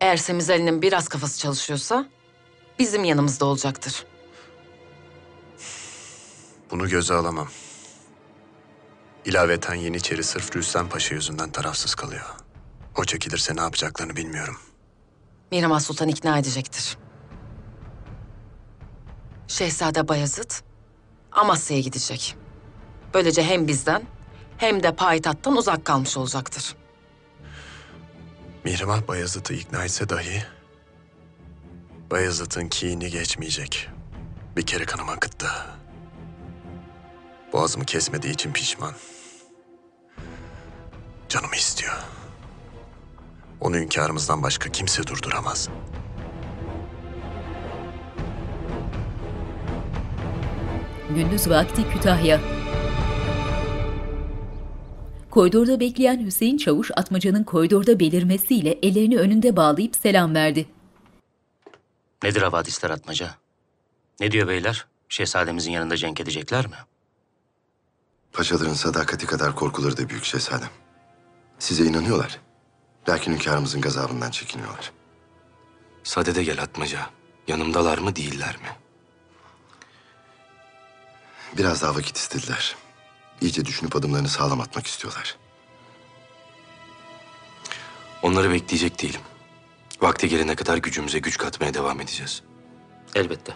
Eğer Semiz Ali'nin biraz kafası çalışıyorsa bizim yanımızda olacaktır. Bunu göze alamam. İlaveten Yeniçeri sırf Rüstem Paşa yüzünden tarafsız kalıyor. O çekilirse ne yapacaklarını bilmiyorum. Mihrimah Sultan ikna edecektir. Şehzade Bayezid Amasya'ya gidecek. Böylece hem bizden hem de payitahttan uzak kalmış olacaktır. Mihrimah Bayezid'i ikna etse dahi Bayezid'in kini geçmeyecek. Bir kere kanım akıttı. Boğazımı kesmediği için pişman. Canımı istiyor. Onu hünkârımızdan başka kimse durduramaz. Gündüz vakti Kütahya. Koridorda bekleyen Hüseyin Çavuş, Atmaca'nın koridorda belirmesiyle ellerini önünde bağlayıp selam verdi. Nedir havadisler Atmaca? Ne diyor beyler? Şehzademizin yanında cenk edecekler mi? Paşaların sadakati kadar korkuları da büyük şehzadem. Size inanıyorlar. Lakin hünkârımızın gazabından çekiniyorlar. Sadede gel Atmaca. Yanımdalar mı değiller mi? Biraz daha vakit istediler. İyice düşünüp adımlarını sağlam atmak istiyorlar. Onları bekleyecek değilim. Vakti gelene kadar gücümüze güç katmaya devam edeceğiz. Elbette.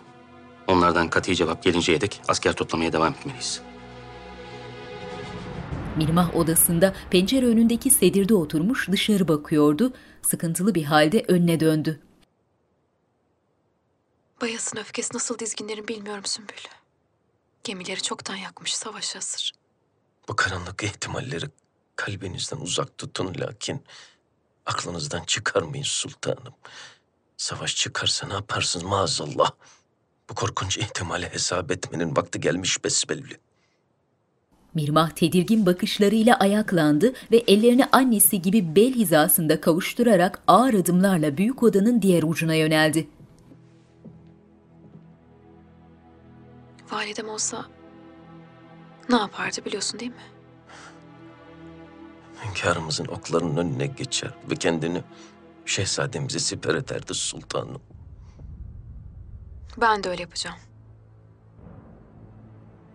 Onlardan katı cevap gelinceye dek asker toplamaya devam etmeliyiz. Mirmah odasında pencere önündeki sedirde oturmuş dışarı bakıyordu. Sıkıntılı bir halde önüne döndü. Bayas'ın öfkesi nasıl dizginlerin bilmiyorum Sümbül. Gemileri çoktan yakmış, savaş hazır. Bu karanlık ihtimalleri kalbinizden uzak tutun lakin aklınızdan çıkarmayın sultanım. Savaş çıkarsa ne yaparsınız maazallah. Bu korkunç ihtimale hesap etmenin vakti gelmiş besbelli. Mirmah tedirgin bakışlarıyla ayaklandı ve ellerini annesi gibi bel hizasında kavuşturarak ağır adımlarla büyük odanın diğer ucuna yöneldi. Validem olsa ne yapardı biliyorsun değil mi? Hünkârımızın oklarının önüne geçer ve kendini şehzademize siper ederdi sultanım. Ben de öyle yapacağım.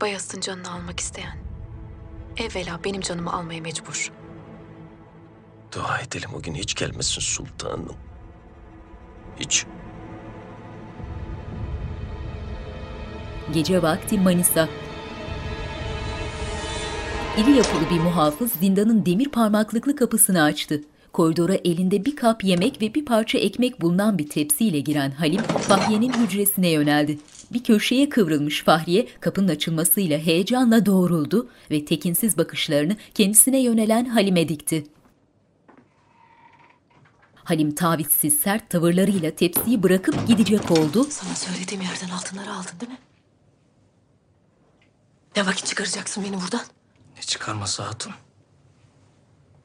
Bayas'ın canını almak isteyen evvela benim canımı almaya mecbur. Dua edelim o gün hiç gelmesin sultanım. Hiç. Gece vakti Manisa. İri yapılı bir muhafız zindanın demir parmaklıklı kapısını açtı. Koridora elinde bir kap yemek ve bir parça ekmek bulunan bir tepsiyle giren Halim, Fahriye'nin hücresine yöneldi. Bir köşeye kıvrılmış Fahriye, kapının açılmasıyla heyecanla doğruldu ve tekinsiz bakışlarını kendisine yönelen Halim'e dikti. Halim tavizsiz sert tavırlarıyla tepsiyi bırakıp gidecek oldu. Sana söylediğim yerden altınları aldın değil mi? Ne vakit çıkaracaksın beni buradan? Ne çıkarması hatun?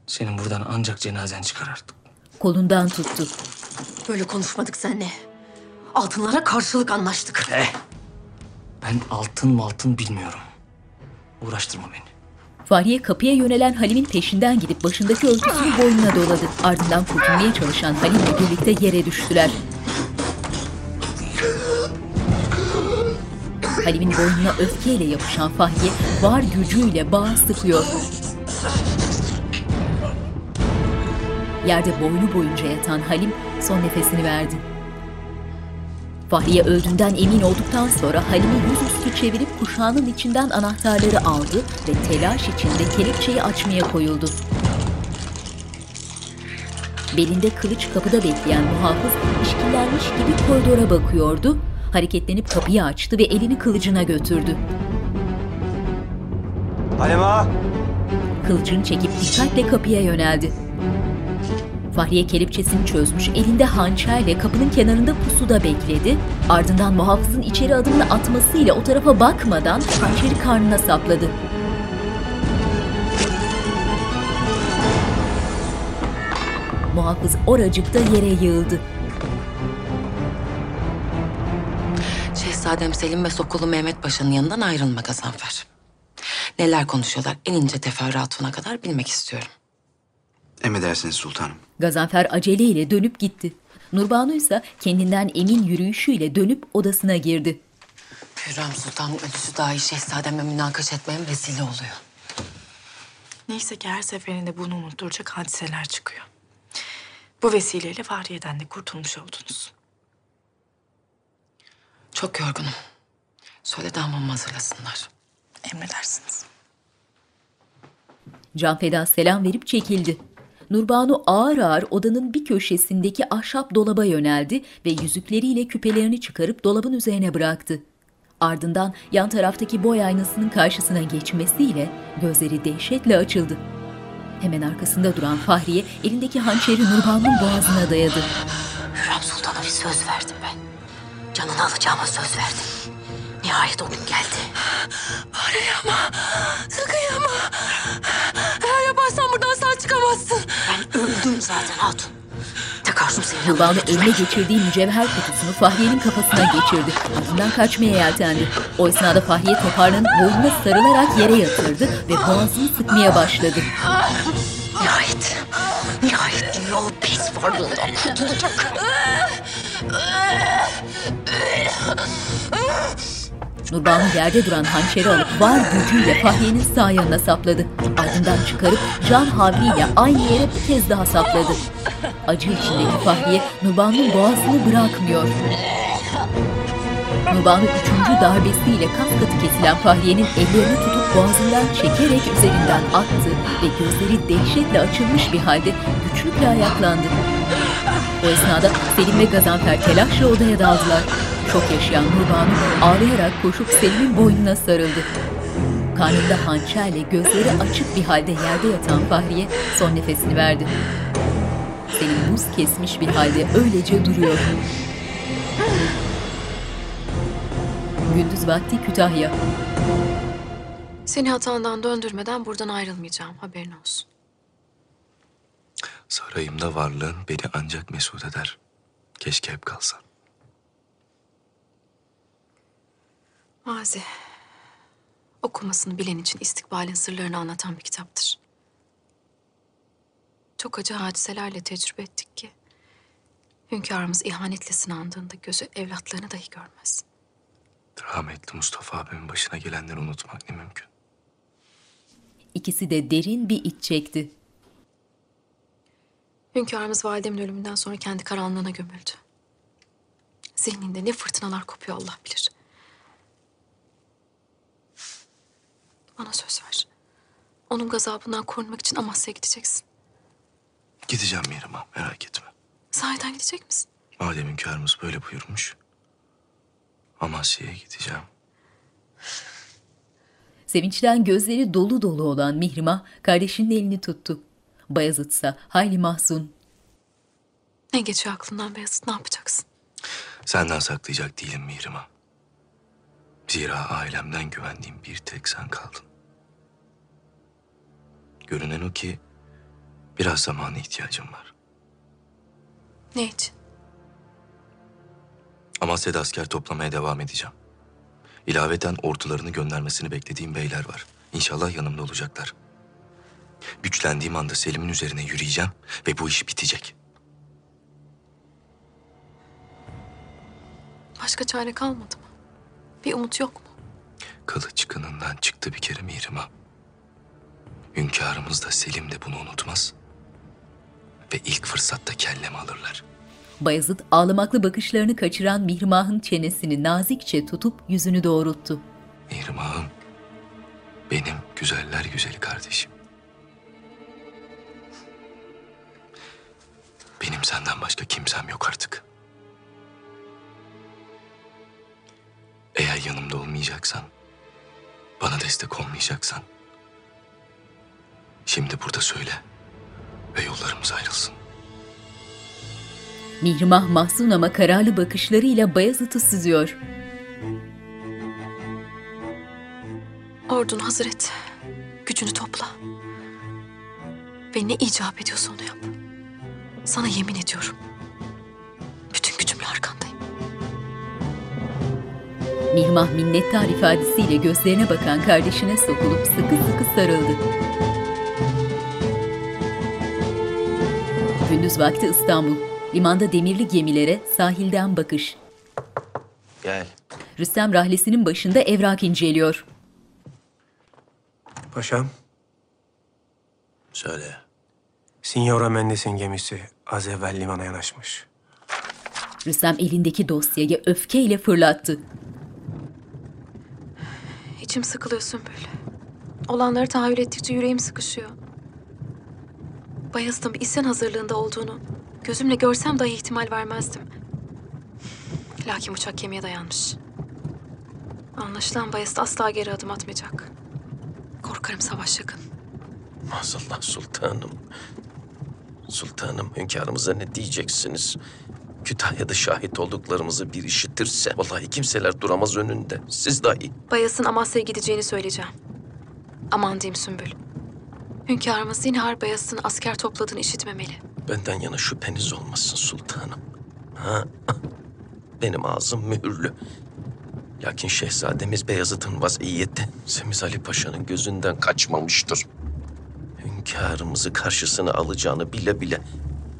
Senin buradan ancak cenazen çıkarardık. Kolundan tuttu. Böyle konuşmadık seninle. Altınlara karşılık anlaştık. Eh, ben altın mı altın bilmiyorum. Uğraştırma beni. Fahriye kapıya yönelen Halim'in peşinden gidip başındaki örtüsünü boynuna doladı. Ardından kurtulmaya çalışan Halim'le birlikte yere düştüler. Halim'in boynuna öfkeyle yapışan Fahriye var gücüyle bağı sıkıyor. Yerde boynu boyunca yatan Halim son nefesini verdi. Fahriye öldüğünden emin olduktan sonra Halim'i yüzüstü çevirip kuşağının içinden anahtarları aldı ve telaş içinde kelepçeyi açmaya koyuldu. Belinde kılıç kapıda bekleyen muhafız işkillenmiş gibi koridora bakıyordu. Hareketlenip kapıyı açtı ve elini kılıcına götürdü. Halim ağa! Kılıcını çekip dikkatle kapıya yöneldi. Fahriye kelepçesini çözmüş, elinde hançerle kapının kenarında pusuda bekledi. Ardından muhafızın içeri adımını atmasıyla o tarafa bakmadan hançeri karnına sapladı. Muhafız oracıkta yere yığıldı. Şehzadem Selim ve Sokolu Mehmet Paşa'nın yanından ayrılma Gazanfer. Neler konuşuyorlar en ince teferruatına kadar bilmek istiyorum. Emredersiniz sultanım. Gazanfer aceleyle dönüp gitti. Nurbanu ise kendinden emin yürüyüşüyle dönüp odasına girdi. Hürrem Sultan'ın ölüsü dahi şehzademle münakaşa etmeye vesile oluyor. Neyse ki her seferinde bunu unutturacak hadiseler çıkıyor. Bu vesileyle Fahriye'den de kurtulmuş oldunuz. Çok yorgunum. Söyle damamı hazırlasınlar. Emredersiniz. Canfeda selam verip çekildi. Nurbanu ağır ağır odanın bir köşesindeki ahşap dolaba yöneldi ve yüzükleriyle küpelerini çıkarıp dolabın üzerine bıraktı. Ardından yan taraftaki boy aynasının karşısına geçmesiyle gözleri dehşetle açıldı. Hemen arkasında duran Fahriye elindeki hançeri Nurbanu'nun boğazına dayadı. Hürrem Sultan'a bir söz verdim ben. Canını alacağıma söz verdim. Nihayet o gün geldi. Arayama, sıkıyama. Eğer yaparsan buradan sağ çıkamazsın. Ben öldüm zaten hatun. Takarsın seni. Nurbanu eline geçirdiği mücevher kutusunu Fahriye'nin kafasına geçirdi. Ardından kaçmaya yeltendi. O esnada Fahriye toparlanıp boynuna sarılarak yere yatırdı ve boğazını sıkmaya başladı. Nihayet, nihayet yol pis varlığından kurtulacak. Nurbanu yerde duran hançeri alıp var gücüyle Fahriye'nin sağ yanına sapladı. Ardından çıkarıp can havliyle aynı yere bir kez daha sapladı. Acı içindeki Fahriye Nurbanu'nun boğazını bırakmıyor. Nurbanu üçüncü darbesiyle kaskatı kesilen Fahriye'nin ellerini tutup boğazından çekerek üzerinden attı ve gözleri dehşetle açılmış bir halde güçlükle ayaklandı. O esnada Selim ve Gazanfer telaşla odaya daldılar. Şok yaşayan Nurbanu ağlayarak koşup Selim'in boynuna sarıldı. Karnında hançerle gözleri açık bir halde yerde yatan Fahriye son nefesini verdi. Selim buz kesmiş bir halde öylece duruyor. Gündüz vakti Kütahya. Seni hatandan döndürmeden buradan ayrılmayacağım, haberin olsun. Sarayımda varlığın beni ancak mesut eder. Keşke hep kalsan. Mazi, okumasını bilen için istikbalin sırlarını anlatan bir kitaptır. Çok acı hadiselerle tecrübe ettik ki hünkârımız ihanetle sınandığında gözü evlatlarını dahi görmez. Rahmetli Mustafa abimin başına gelenleri unutmak ne mümkün. İkisi de derin bir iç çekti. Hünkârımız validemin ölümünden sonra kendi karanlığına gömüldü. Zihninde ne fırtınalar kopuyor Allah bilir. Bana söz ver. Onun gazabından korunmak için Amasya'ya gideceksin. Gideceğim Mirim ağam, merak etme. Sahiden gidecek misin? Madem hünkârımız böyle buyurmuş, Amasya'ya gideceğim. Sevinçten gözleri dolu dolu olan Mihrimah kardeşinin elini tuttu. Bayazıt'sa hayli mahzun. Ne geçiyor aklından Bayazıt, ne yapacaksın? Senden saklayacak değilim Mihrimah. Zira ailemden güvendiğim bir tek sen kaldın. Görünen o ki biraz zamana ihtiyacım var. Ne için? Amasya'da asker toplamaya devam edeceğim. İlaveten ordularını göndermesini beklediğim beyler var. İnşallah yanımda olacaklar. Güçlendiğim anda Selim'in üzerine yürüyeceğim ve bu iş bitecek. Başka çare kalmadı mı? Bir umut yok mu? Kılıç kınından çıktı bir kere Mihrimah. Hünkârımız da Selim de bunu unutmaz. Ve ilk fırsatta kellemi alırlar. Bayezid ağlamaklı bakışlarını kaçıran Mihrimah'ın çenesini nazikçe tutup yüzünü doğrulttu. Mihrimah'ım, benim güzeller güzeli kardeşim. Benim senden başka kimsem yok artık. Eğer yanımda olmayacaksan, bana destek olmayacaksan, şimdi burada söyle ve yollarımız ayrılsın. Mihrimah mahzun ama kararlı bakışlarıyla Bayazıt'ı süzüyor. Ordunu hazır et. Gücünü topla. Ve ne icap ediyorsa onu yap. Sana yemin ediyorum. Bütün gücümle arkandayım. Mihrimah minnettar ifadesiyle gözlerine bakan kardeşine sokulup sıkı sıkı sarıldı. Gündüz vakti İstanbul. Limanda demirli gemilere sahilden bakış. Gel. Rüstem rahlesinin başında evrak inceliyor. Paşam. Söyle. Signora Mendes'in gemisi az evvel limana yanaşmış. Rüstem elindeki dosyayı öfkeyle fırlattı. İçim sıkılıyorsun böyle. Olanları tahayyül ettikçe yüreğim sıkışıyor. Bayezid'in bir isyan hazırlığında olduğunu gözümle görsem dahi ihtimal vermezdim. Lakin uçak gemiye dayanmış. Anlaşılan Bayezid asla geri adım atmayacak. Korkarım savaş yakın. Maazallah sultanım. Sultanım, hünkârımıza ne diyeceksiniz? Kütahya'da şahit olduklarımızı bir işitirse vallahi kimseler duramaz önünde. Siz dahi. Bayezid'in Amasya'ya gideceğini söyleyeceğim. Aman diyeyim Sümbül. Hünkârımız zinhar Bayezid'in asker topladığını işitmemeli. Benden yana şüpheniz olmasın sultanım. Ha? Benim ağzım mühürlü. Lakin şehzademiz Beyazıt'ın vaziyeti Semiz Ali Paşa'nın gözünden kaçmamıştır. Hünkârımızı karşısına alacağını bile bile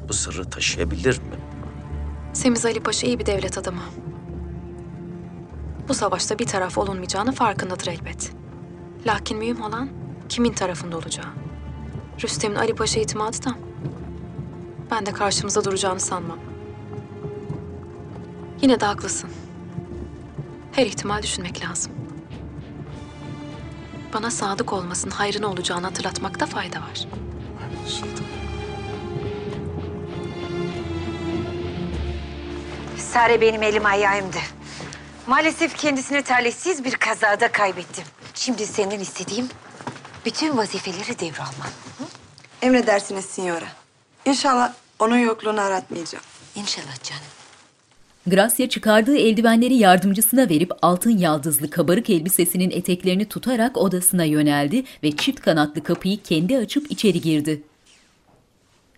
bu sırrı taşıyabilir mi? Semiz Ali Paşa iyi bir devlet adamı. bu savaşta bir taraf olunmayacağını farkındadır elbet. Lakin mühim olan kimin tarafında olacağı. Rüstem'in Ali Paşa itimadı tam. Ben de karşımıza duracağını sanmam. Yine de haklısın. Her ihtimal düşünmek lazım. Bana sadık olmasının hayrına olacağını hatırlatmakta fayda var. Sare benim elim ayağımdı. Maalesef kendisini talihsiz bir kazada kaybettim. Şimdi senden istediğim bütün vazifeleri devralman. Hı? Emredersiniz signora. İnşallah onun yokluğunu aratmayacağım. İnşallah canım. Gracia çıkardığı eldivenleri yardımcısına verip altın yaldızlı kabarık elbisesinin eteklerini tutarak odasına yöneldi ve çift kanatlı kapıyı kendi açıp içeri girdi.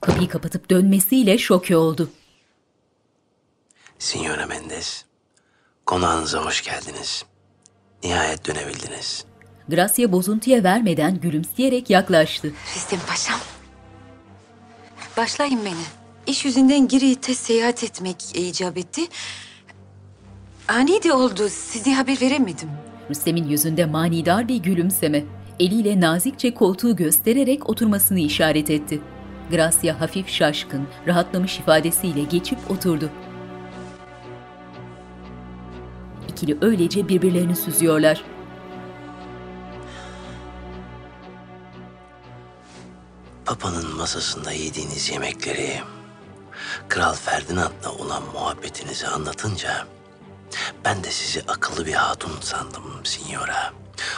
Kapıyı kapatıp dönmesiyle şoke oldu. Signora Mendes, konağınıza hoş geldiniz. Nihayet dönebildiniz. Gracia bozuntuya vermeden gülümseyerek yaklaştı. Rüstem Paşam, başlayın beni. İş yüzünden Girit'e seyahat etmek icap etti. Ani de oldu, size haber veremedim. Rüstem'in yüzünde manidar bir gülümseme. Eliyle nazikçe koltuğu göstererek oturmasını işaret etti. Gracia hafif şaşkın, rahatlamış ifadesiyle geçip oturdu. İkili öylece birbirlerini süzüyorlar. Papa'nın masasında yediğiniz yemekleri... Kral Ferdinand'la olan muhabbetinizi anlatınca ben de sizi akıllı bir hatun sandım signora.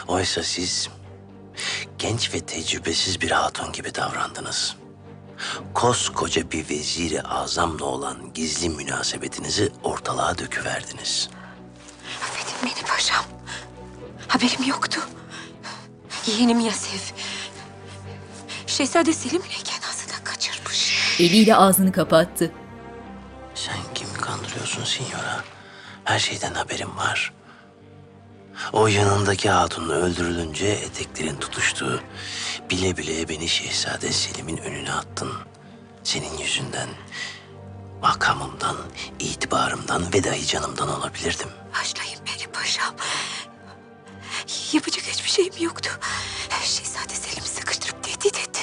Oysa siz genç ve tecrübesiz bir hatun gibi davrandınız. Koskoca bir veziri azamla olan gizli münasebetinizi ortalığa döküverdiniz. Affedin beni paşam. Haberim yoktu. Yeğenim Yasef, Şehzade Selim'le cenazeden kaçırmış. Eliyle ağzını kapattı. Sen kimi kandırıyorsun signora? Her şeyden haberim var. O yanındaki hatunla öldürülünce eteklerin tutuştu. Bile bile beni Şehzade Selim'in önüne attın. Senin yüzünden, makamımdan, itibarımdan ve dahi canımdan olabilirdim. Başlayın beni paşam. Yapacak hiçbir şeyim yoktu. Şehzade Selim'i sıkıştırıp tehdit etti.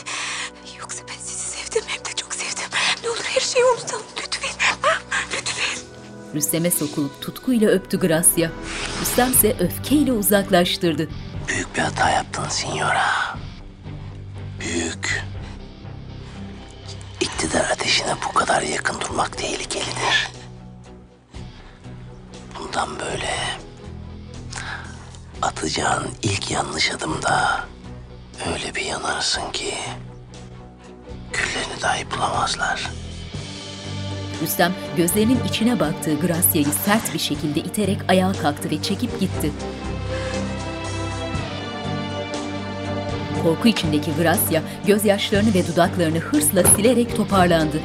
Yoksa ben sizi sevdim hem de çok sevdim. Ne olur her şeyi unutalım lütfen. Ha, lütfen. Rüstem'e sokulup tutkuyla öptü Gracia. Rüstem ise öfkeyle uzaklaştırdı. Büyük bir hata yaptın signora. Büyük. İktidar ateşine bu kadar yakın durmak tehlikelidir. Bundan böyle... Atacağın ilk yanlış adımda öyle bir yanarsın ki küllerini dahi bulamazlar. Rüstem gözlerinin içine baktığı Gracia'yı sert bir şekilde iterek ayağa kalktı ve çekip gitti. Korku içindeki Gracia gözyaşlarını ve dudaklarını hırsla silerek toparlandı.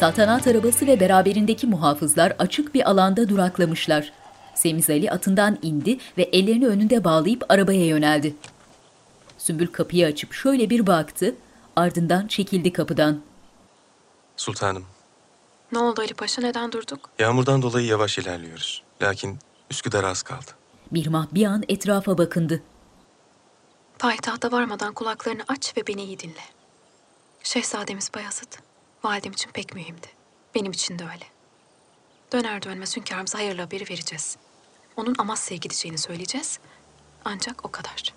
Saltanat arabası ve beraberindeki muhafızlar açık bir alanda duraklamışlar. Semiz Ali atından indi ve ellerini önünde bağlayıp arabaya yöneldi. Sümbül kapıyı açıp şöyle bir baktı, ardından çekildi kapıdan. Sultanım. Ne oldu Ali Paşa, neden durduk? Yağmurdan dolayı yavaş ilerliyoruz. Lakin Üsküdar az kaldı. Mirmah bir an etrafa bakındı. Payitahta varmadan kulaklarını aç ve beni iyi dinle. Şehzademiz Bayezid, validem için pek mühimdi. Benim için de öyle. Döner dönmez hünkârımıza hayırlı haberi vereceğiz. Onun Amasya'ya gideceğini söyleyeceğiz. Ancak o kadar.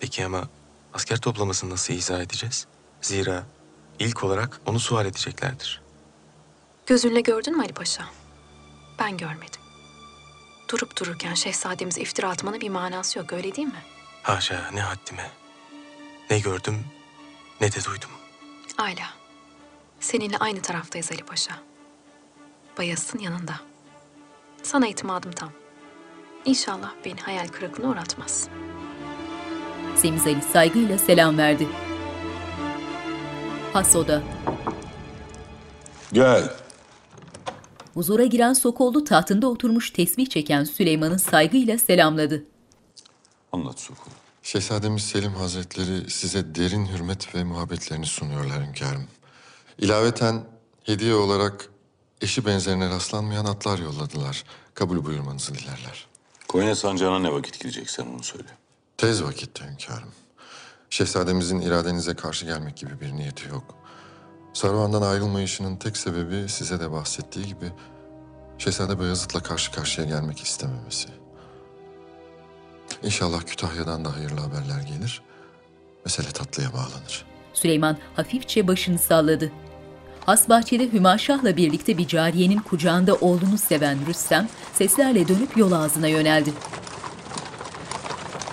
Peki ama asker toplamasını nasıl izah edeceğiz? Zira ilk olarak onu sual edeceklerdir. Gözünle gördün mü Ali Paşa? Ben görmedim. Durup dururken şehzademize iftira atmanın bir manası yok, öyle değil mi? Haşa, ne haddime. Ne gördüm ne de duydum. Âlâ. Seninle aynı taraftayız Ali Paşa. Bayezid'in yanında. Sana itimadım tam. İnşallah beni hayal kırıklığına uğratmaz. Semiz Ali saygıyla selam verdi. Has oda. Gel. Huzura giren Sokollu tahtında oturmuş tesbih çeken Süleyman'ı saygıyla selamladı. Anlat Sokol. Şehzademiz Selim Hazretleri size derin hürmet ve muhabbetlerini sunuyorlar hünkârım. İlaveten hediye olarak eşi benzerine rastlanmayan atlar yolladılar. kabul buyurmanızı dilerler. Konya sancağına ne vakit gireceksen onu söyle. Tez vakitte hünkârım. Şehzademizin iradenize karşı gelmek gibi bir niyeti yok. Saruhan'dan ayrılmayışının tek sebebi size de bahsettiği gibi... Şehzade Beyazıt'la karşı karşıya gelmek istememesi. İnşallah Kütahya'dan da hayırlı haberler gelir. Mesele tatlıya bağlanır. Süleyman hafifçe başını salladı. Hasbahçe'de Hümaşah'la birlikte bir cariyenin kucağında oğlunu seven Rüstem seslerle dönüp yol ağzına yöneldi.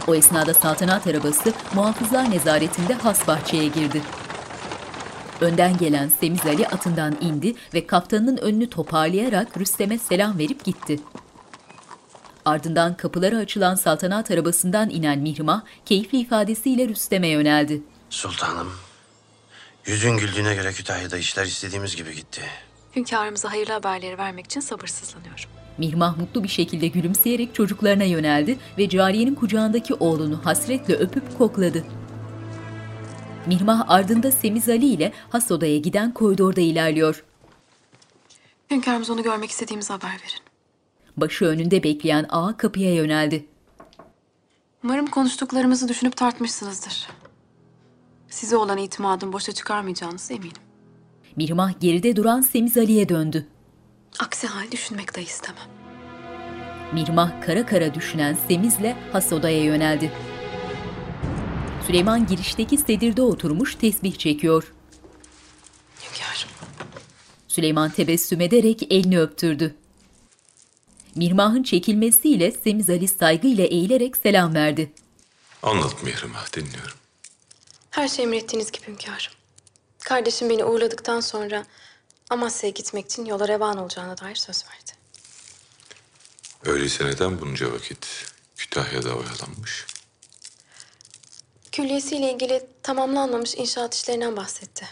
O esnada saltanat arabası muhafızlar nezaretinde Hasbahçe'ye girdi. Önden gelen Semiz Ali atından indi ve kaftanının önünü toparlayarak Rüstem'e selam verip gitti. Ardından kapıları açılan saltanat arabasından inen Mihrimah keyifli ifadesiyle Rüstem'e yöneldi. Sultanım, yüzün güldüğüne göre Kütahya'da işler istediğimiz gibi gitti. Hünkârımıza hayırlı haberleri vermek için sabırsızlanıyorum. Mihrimah mutlu bir şekilde gülümseyerek çocuklarına yöneldi ve cariyenin kucağındaki oğlunu hasretle öpüp kokladı. Mihrimah ardında Semiz Ali ile has odaya giden koridorda ilerliyor. Hünkârımız onu görmek istediğimizi haber verin. Başı önünde bekleyen ağa kapıya yöneldi. Umarım konuştuklarımızı düşünüp tartmışsınızdır. Size olan itimadımı boşa çıkarmayacağınızı eminim. Mihrimah geride duran Semiz Ali'ye döndü. Aksi hal düşünmek de istemem. Mihrimah kara kara düşünen Semiz'le has odaya yöneldi. Süleyman girişteki sedirde oturmuş tesbih çekiyor. Hünkârım. Süleyman tebessüm ederek elini öptürdü. Mihrimah'ın çekilmesiyle Semiz Ali saygıyla eğilerek selam verdi. Anlat Mihrimah, dinliyorum. Her şey emrettiğiniz gibi hünkârım. Kardeşim beni uğurladıktan sonra Amasya'ya gitmek için yola revan olacağına dair söz verdi. Öyleyse neden bunca vakit Kütahya'da oyalanmış? Külliyesiyle ilgili tamamlanmamış inşaat işlerinden bahsetti.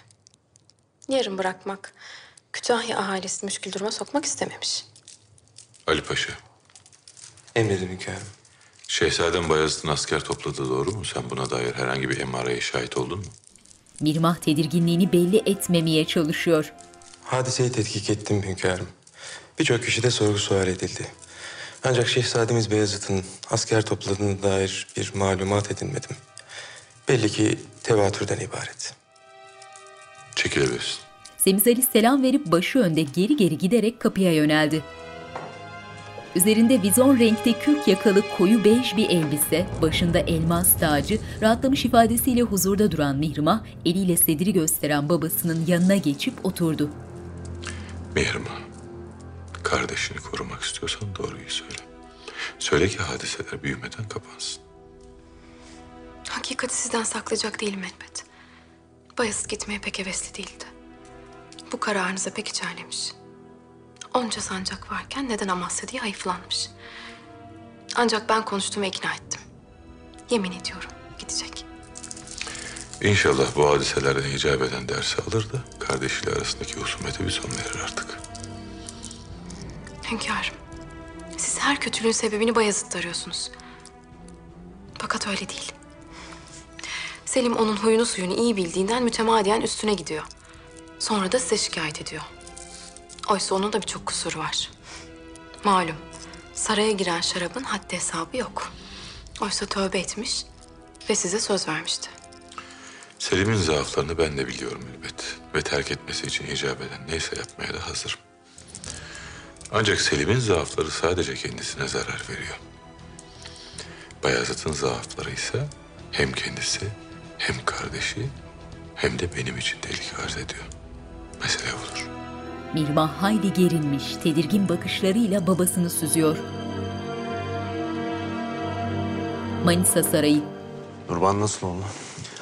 Yarın bırakmak, Kütahya ahalisi müşkül duruma sokmak istememiş. Ali Paşa. Emredin hünkârım. Şehzadem Bayezid'in asker topladığı doğru mu? Sen buna dair herhangi bir emareye şahit oldun mu? Mihrimah tedirginliğini belli etmemeye çalışıyor. Hadiseyi tetkik ettim hünkârım. Birçok kişi de sorgu sual edildi. Ancak Şehzademiz Beyazıt'ın asker topladığına dair bir malumat edinmedim. Belli ki tevatürden ibaret. Çekilebilirsin. Semiz Ali selam verip başı önde geri geri giderek kapıya yöneldi. Üzerinde vizon renkte kürk yakalı koyu bej bir elbise, başında elmas tacı, rahatlamış ifadesiyle huzurda duran Mihrimah, eliyle sediri gösteren babasının yanına geçip oturdu. Mihrimah, kardeşini korumak istiyorsan doğruyu söyle. Söyle ki hadiseler büyümeden kapansın. Hakikati sizden saklayacak değilim elbet. Bayezid gitmeye pek hevesli değildi. Bu kararınıza pek içerlemiş. Onca sancak varken neden Amasya diye hayıflanmış. Ancak ben konuştum ve ikna ettim. Yemin ediyorum gidecek. İnşallah bu hadiselerden icap eden dersi alır da kardeşleri arasındaki husumete bir son verir artık. Hünkârım, siz her kötülüğün sebebini Bayezid'de arıyorsunuz. Fakat öyle değil. Selim onun huyunu suyunu iyi bildiğinden mütemadiyen üstüne gidiyor. Sonra da size şikayet ediyor. Oysa onun da birçok kusuru var. Malum, saraya giren şarabın haddi hesabı yok. Oysa tövbe etmiş ve size söz vermişti. Selim'in zaaflarını ben de biliyorum elbet. Ve terk etmesi için icap eden neyse yapmaya da hazırım. Ancak Selim'in zaafları sadece kendisine zarar veriyor. Bayezid'in zaafları ise hem kendisi, hem kardeşi, hem de benim için tehlike arz ediyor. Mesele budur. Mihrimah hayli gerilmiş, tedirgin bakışlarıyla babasını süzüyor. Manisa Sarayı. Durban nasıl oldu?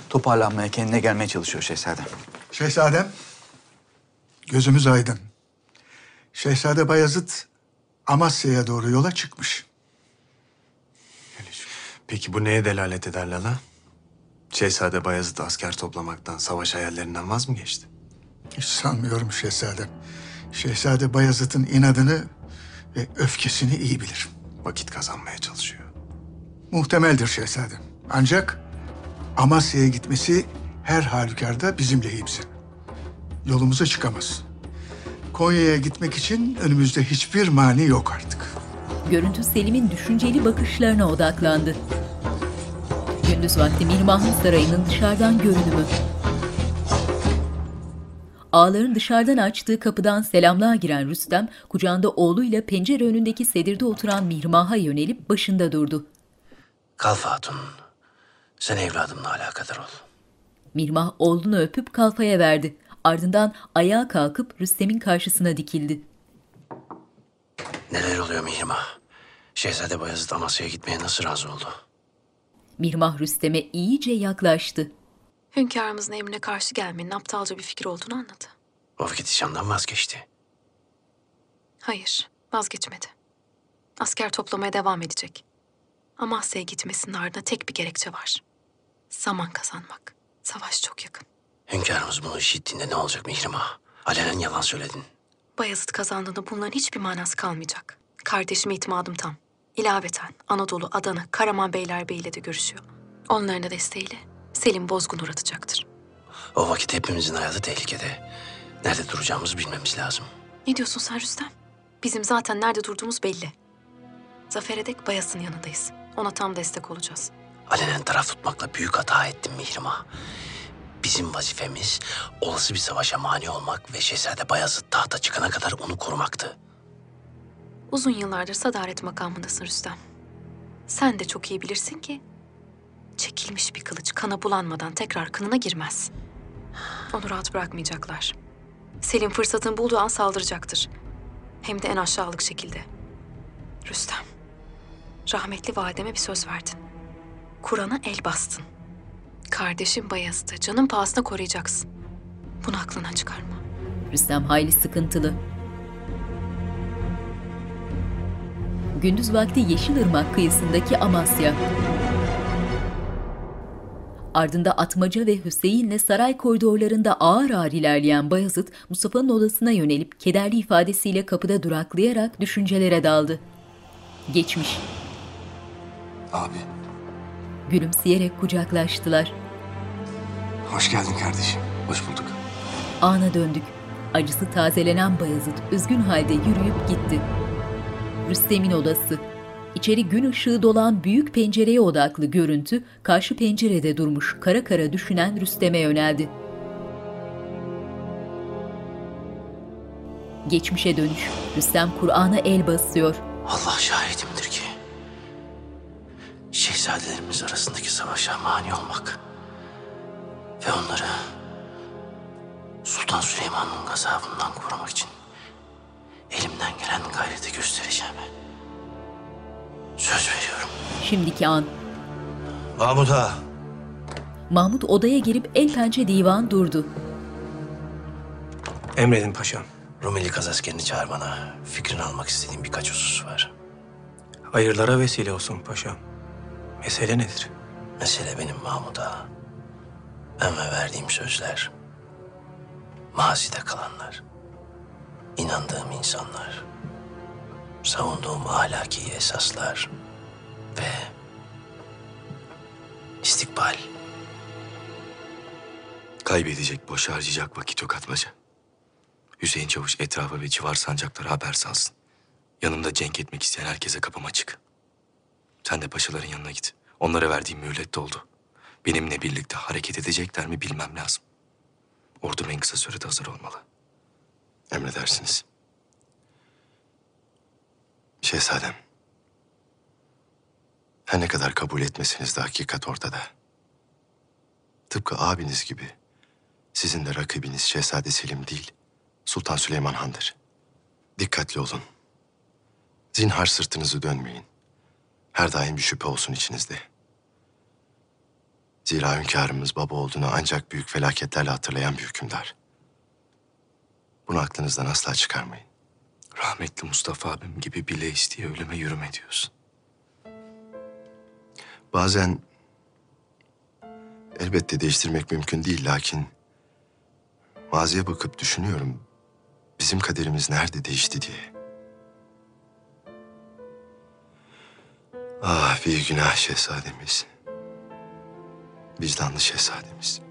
Toparlanmaya, kendine gelmeye çalışıyor şehzadem. Şehzadem, gözümüz aydın. Şehzade Bayezid Amasya'ya doğru yola çıkmış. Peki bu neye delalet eder Lala? Şehzade Bayezid asker toplamaktan, savaş hayallerinden vaz mı geçti? Hiç sanmıyorum şehzadem. Şehzade Bayezid'in inadını ve öfkesini iyi bilir. Vakit kazanmaya çalışıyor. Muhtemeldir şehzadem. Ancak Amasya'ya gitmesi her halükarda bizim lehimize. Yolumuza çıkamaz. Konya'ya gitmek için önümüzde hiçbir mani yok artık. Görüntü Selim'in düşünceli bakışlarına odaklandı. Gündüz vakti Mirmahmut Sarayı'nın dışarıdan görünümü. Ağların dışarıdan açtığı kapıdan selamlığa giren Rüstem, kucağında oğluyla pencere önündeki sedirde oturan Mihrimah'a yönelip başında durdu. Kalk Hatun, sen evladımla alakadar ol. Mihrimah oğlunu öpüp kalfaya verdi. Ardından ayağa kalkıp Rüstem'in karşısına dikildi. Neler oluyor Mihrimah? Şehzade Bayezid Amasya'ya gitmeye nasıl razı oldu? Mihrimah Rüstem'e iyice yaklaştı. Hünkârımızın emrine karşı gelmenin aptalca bir fikir olduğunu anladı. O vakit işandan vazgeçti. Hayır, vazgeçmedi. Asker toplamaya devam edecek. Amasya'ya gitmesinin ardında tek bir gerekçe var. Zaman kazanmak. Savaş çok yakın. Hünkârımız bunu işittiğinde ne olacak Mihrimah? Alenen yalan söyledin. Bayezid kazandığında bunların hiçbir manası kalmayacak. Kardeşime itimadım tam. İlaveten Anadolu, Adana, Karaman Beylerbeyi ile de görüşüyor. Onların da desteğiyle Selim bozgun uğratacaktır. O vakit hepimizin hayatı tehlikede. Nerede duracağımızı bilmemiz lazım. Ne diyorsun sen Rüstem? Bizim zaten nerede durduğumuz belli. Zafer'e dek Bayezid'in yanındayız. Ona tam destek olacağız. Alenen taraf tutmakla büyük hata ettim Mihrimah. Bizim vazifemiz olası bir savaşa mani olmak ve Şehzade Bayezid tahta çıkana kadar onu korumaktı. Uzun yıllardır sadaret makamındasın Rüstem. Sen de çok iyi bilirsin ki çekilmiş bir kılıç kana bulanmadan tekrar kınına girmez. Onu rahat bırakmayacaklar. Selim fırsatını bulduğu an saldıracaktır. Hem de en aşağılık şekilde. Rüstem, rahmetli valideme bir söz verdin. Kur'an'a el bastın. Kardeşim Bayezid'i canın pahasına koruyacaksın. Bunu aklından çıkarma. Rüstem hayli sıkıntılı. Gündüz vakti Yeşilırmak kıyısındaki Amasya. Ardında Atmaca ve Hüseyin'le saray koridorlarında ağır ağır ilerleyen Bayezid, Mustafa'nın odasına yönelip kederli ifadesiyle kapıda duraklayarak düşüncelere daldı. Geçmiş. Abi. Gülümseyerek kucaklaştılar. Hoş geldin kardeşim. Hoş bulduk. Ana döndük. Acısı tazelenen Bayezid üzgün halde yürüyüp gitti. Rüstem'in odası. İçeri gün ışığı dolan büyük pencereye odaklı görüntü, karşı pencerede durmuş kara kara düşünen Rüstem'e yöneldi. Geçmişe dönüş. Rüstem Kur'an'a el basıyor. Allah şahidimdir ki şehzadelerimiz arasındaki savaşa mani olmak ve onları Sultan Süleyman'ın gazabından korumak için elimden gelen gayreti göstereceğim. Söz veriyorum. Şimdiki an. Mahmut ağa. Mahmut odaya girip el pençe divan durdu. Emredin paşam. Rumeli kaz askerini çağır bana. Fikrini almak istediğim birkaç husus var. Hayırlara vesile olsun paşam. Mesele nedir? Mesele benim Mahmut ağa. Ben ve verdiğim sözler. Mazide kalanlar. İnandığım insanlar. Savunduğum ahlaki esaslar ve istikbal. Kaybedecek, boş harcayacak vakit yok Atmaca. Hüseyin Çavuş etrafa ve civar sancaklara haber salsın. Yanımda cenk etmek isteyen herkese kapım açık. Sen de paşaların yanına git. Onlara verdiğim mühlet doldu. Benimle birlikte hareket edecekler mi bilmem lazım. Ordum en kısa sürede hazır olmalı. Emredersiniz. Şehzadem, her ne kadar kabul etmeseniz de hakikat ortada. Tıpkı abiniz gibi sizin de rakibiniz Şehzade Selim değil, Sultan Süleyman Han'dır. Dikkatli olun. Zinhar sırtınızı dönmeyin. Her daim bir şüphe olsun içinizde. Zira hünkârımız baba olduğunu ancak büyük felaketlerle hatırlayan bir hükümdar. Bunu aklınızdan asla çıkarmayın. Rahmetli Mustafa abim gibi bile isteye ölüme yürüme diyorsun. Bazen elbette değiştirmek mümkün değil, lakin maziye bakıp düşünüyorum bizim kaderimiz nerede değişti diye. Ah bir günah şehzademiz. Vicdanlı şehzademiz.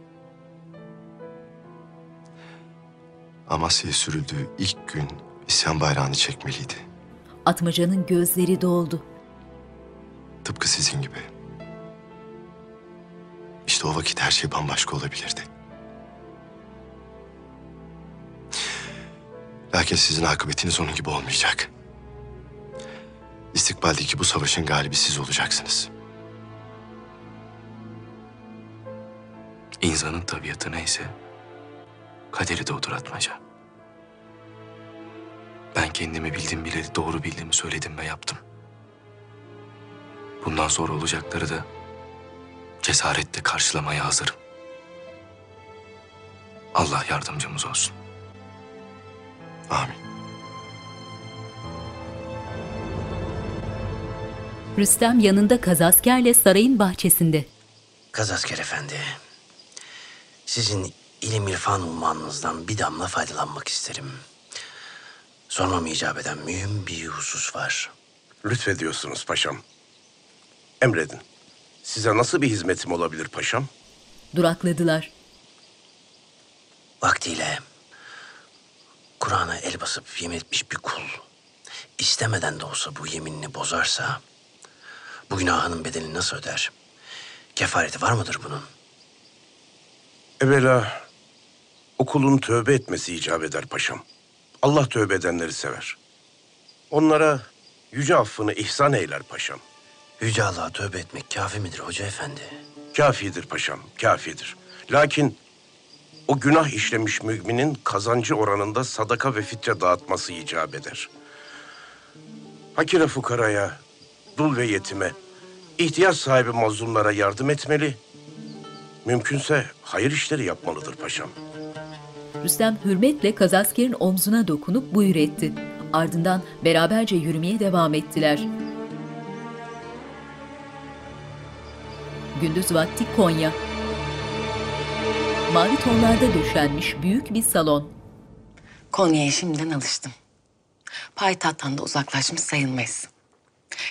Amasya'ya sürüldüğü ilk gün İsyan bayrağını çekmeliydi. Atmaca'nın gözleri doldu. Tıpkı sizin gibi. İşte o vakit her şey bambaşka olabilirdi. Lakin sizin akıbetiniz onun gibi olmayacak. İstikbaldeki bu savaşın galibi siz olacaksınız. İnsanın tabiatı neyse, kaderi de odur Atmaca. Ben kendimi bildim bileli doğru bildiğimi söyledim ve yaptım. Bundan sonra olacakları da cesaretle karşılamaya hazırım. Allah yardımcımız olsun. Amin. Rüstem yanında Kazasker'le sarayın bahçesinde. Kazasker Efendi, sizin ilim irfan ummanınızdan bir damla faydalanmak isterim. Sormam icap eden mühim bir husus var. Lütfediyorsunuz paşam. Emredin. Size nasıl bir hizmetim olabilir paşam? Durakladılar. Vaktiyle Kur'an'a el basıp yemin etmiş bir kul, istemeden de olsa bu yeminini bozarsa, bu günahının bedelini nasıl öder? Kefareti var mıdır bunun? Evvela o kulun tövbe etmesi icap eder paşam. Allah tövbe edenleri sever. Onlara yüce affını ihsan eyler paşam. Yüce Allah'a tövbe etmek kafi midir hoca efendi? Kafidir paşam, kafidir. Lakin o günah işlemiş müminin kazancı oranında sadaka ve fitre dağıtması icap eder. Hakire fukaraya, dul ve yetime, ihtiyaç sahibi mazlumlara yardım etmeli, mümkünse hayır işleri yapmalıdır paşam. Rüstem hürmetle Kazasker'in omzuna dokunup buyur etti. Ardından beraberce yürümeye devam ettiler. Gündüz vakti Konya. Mavi tonlarda döşenmiş büyük bir salon. Konya'ya şimdiden alıştım. Payitahttan da uzaklaşmış sayılmayız.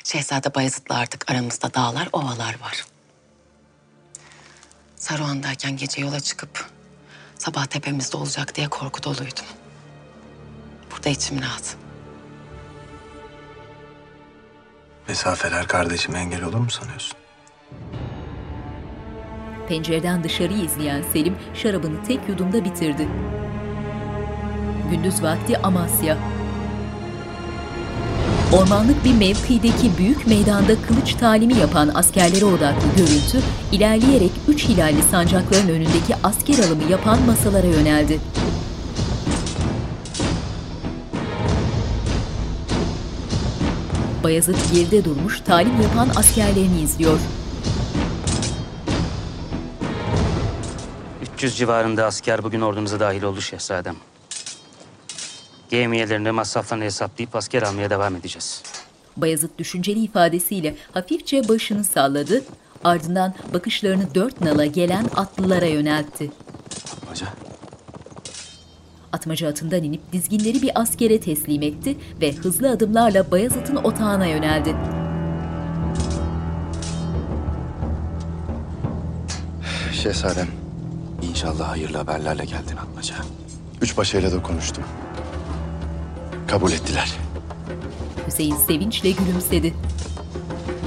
Şehzade Bayezid'le artık aramızda dağlar, ovalar var. Saruhan'dayken gece yola çıkıp sabah tepemizde olacak diye korku doluydum. Burada içim rahat. Mesafeler kardeşim engel olur mu sanıyorsun? Pencereden dışarıyı izleyen Selim şarabını tek yudumda bitirdi. Gündüz vakti Amasya. Ormanlık bir mevkideki büyük meydanda kılıç talimi yapan askerlere odaklı görüntü, ilerleyerek üç hilalli sancakların önündeki asker alımı yapan masalara yöneldi. Bayezid geride durmuş talim yapan askerlerini izliyor. üç yüz civarında asker bugün ordumuza dahil oldu şehzadem. Gemiyelerini, masraflarını hesaplayıp asker almaya devam edeceğiz. Bayezid düşünceli ifadesiyle hafifçe başını salladı. Ardından bakışlarını dört nala gelen atlılara yöneltti. Atmaca. Atmaca atından inip dizginleri bir askere teslim etti ve hızlı adımlarla Bayezid'in otağına yöneldi. Şehzadem, inşallah hayırlı haberlerle geldin Atmaca. Üç paşayla da konuştum. Kabul ettiler. Hüseyin sevinçle gülümsedi.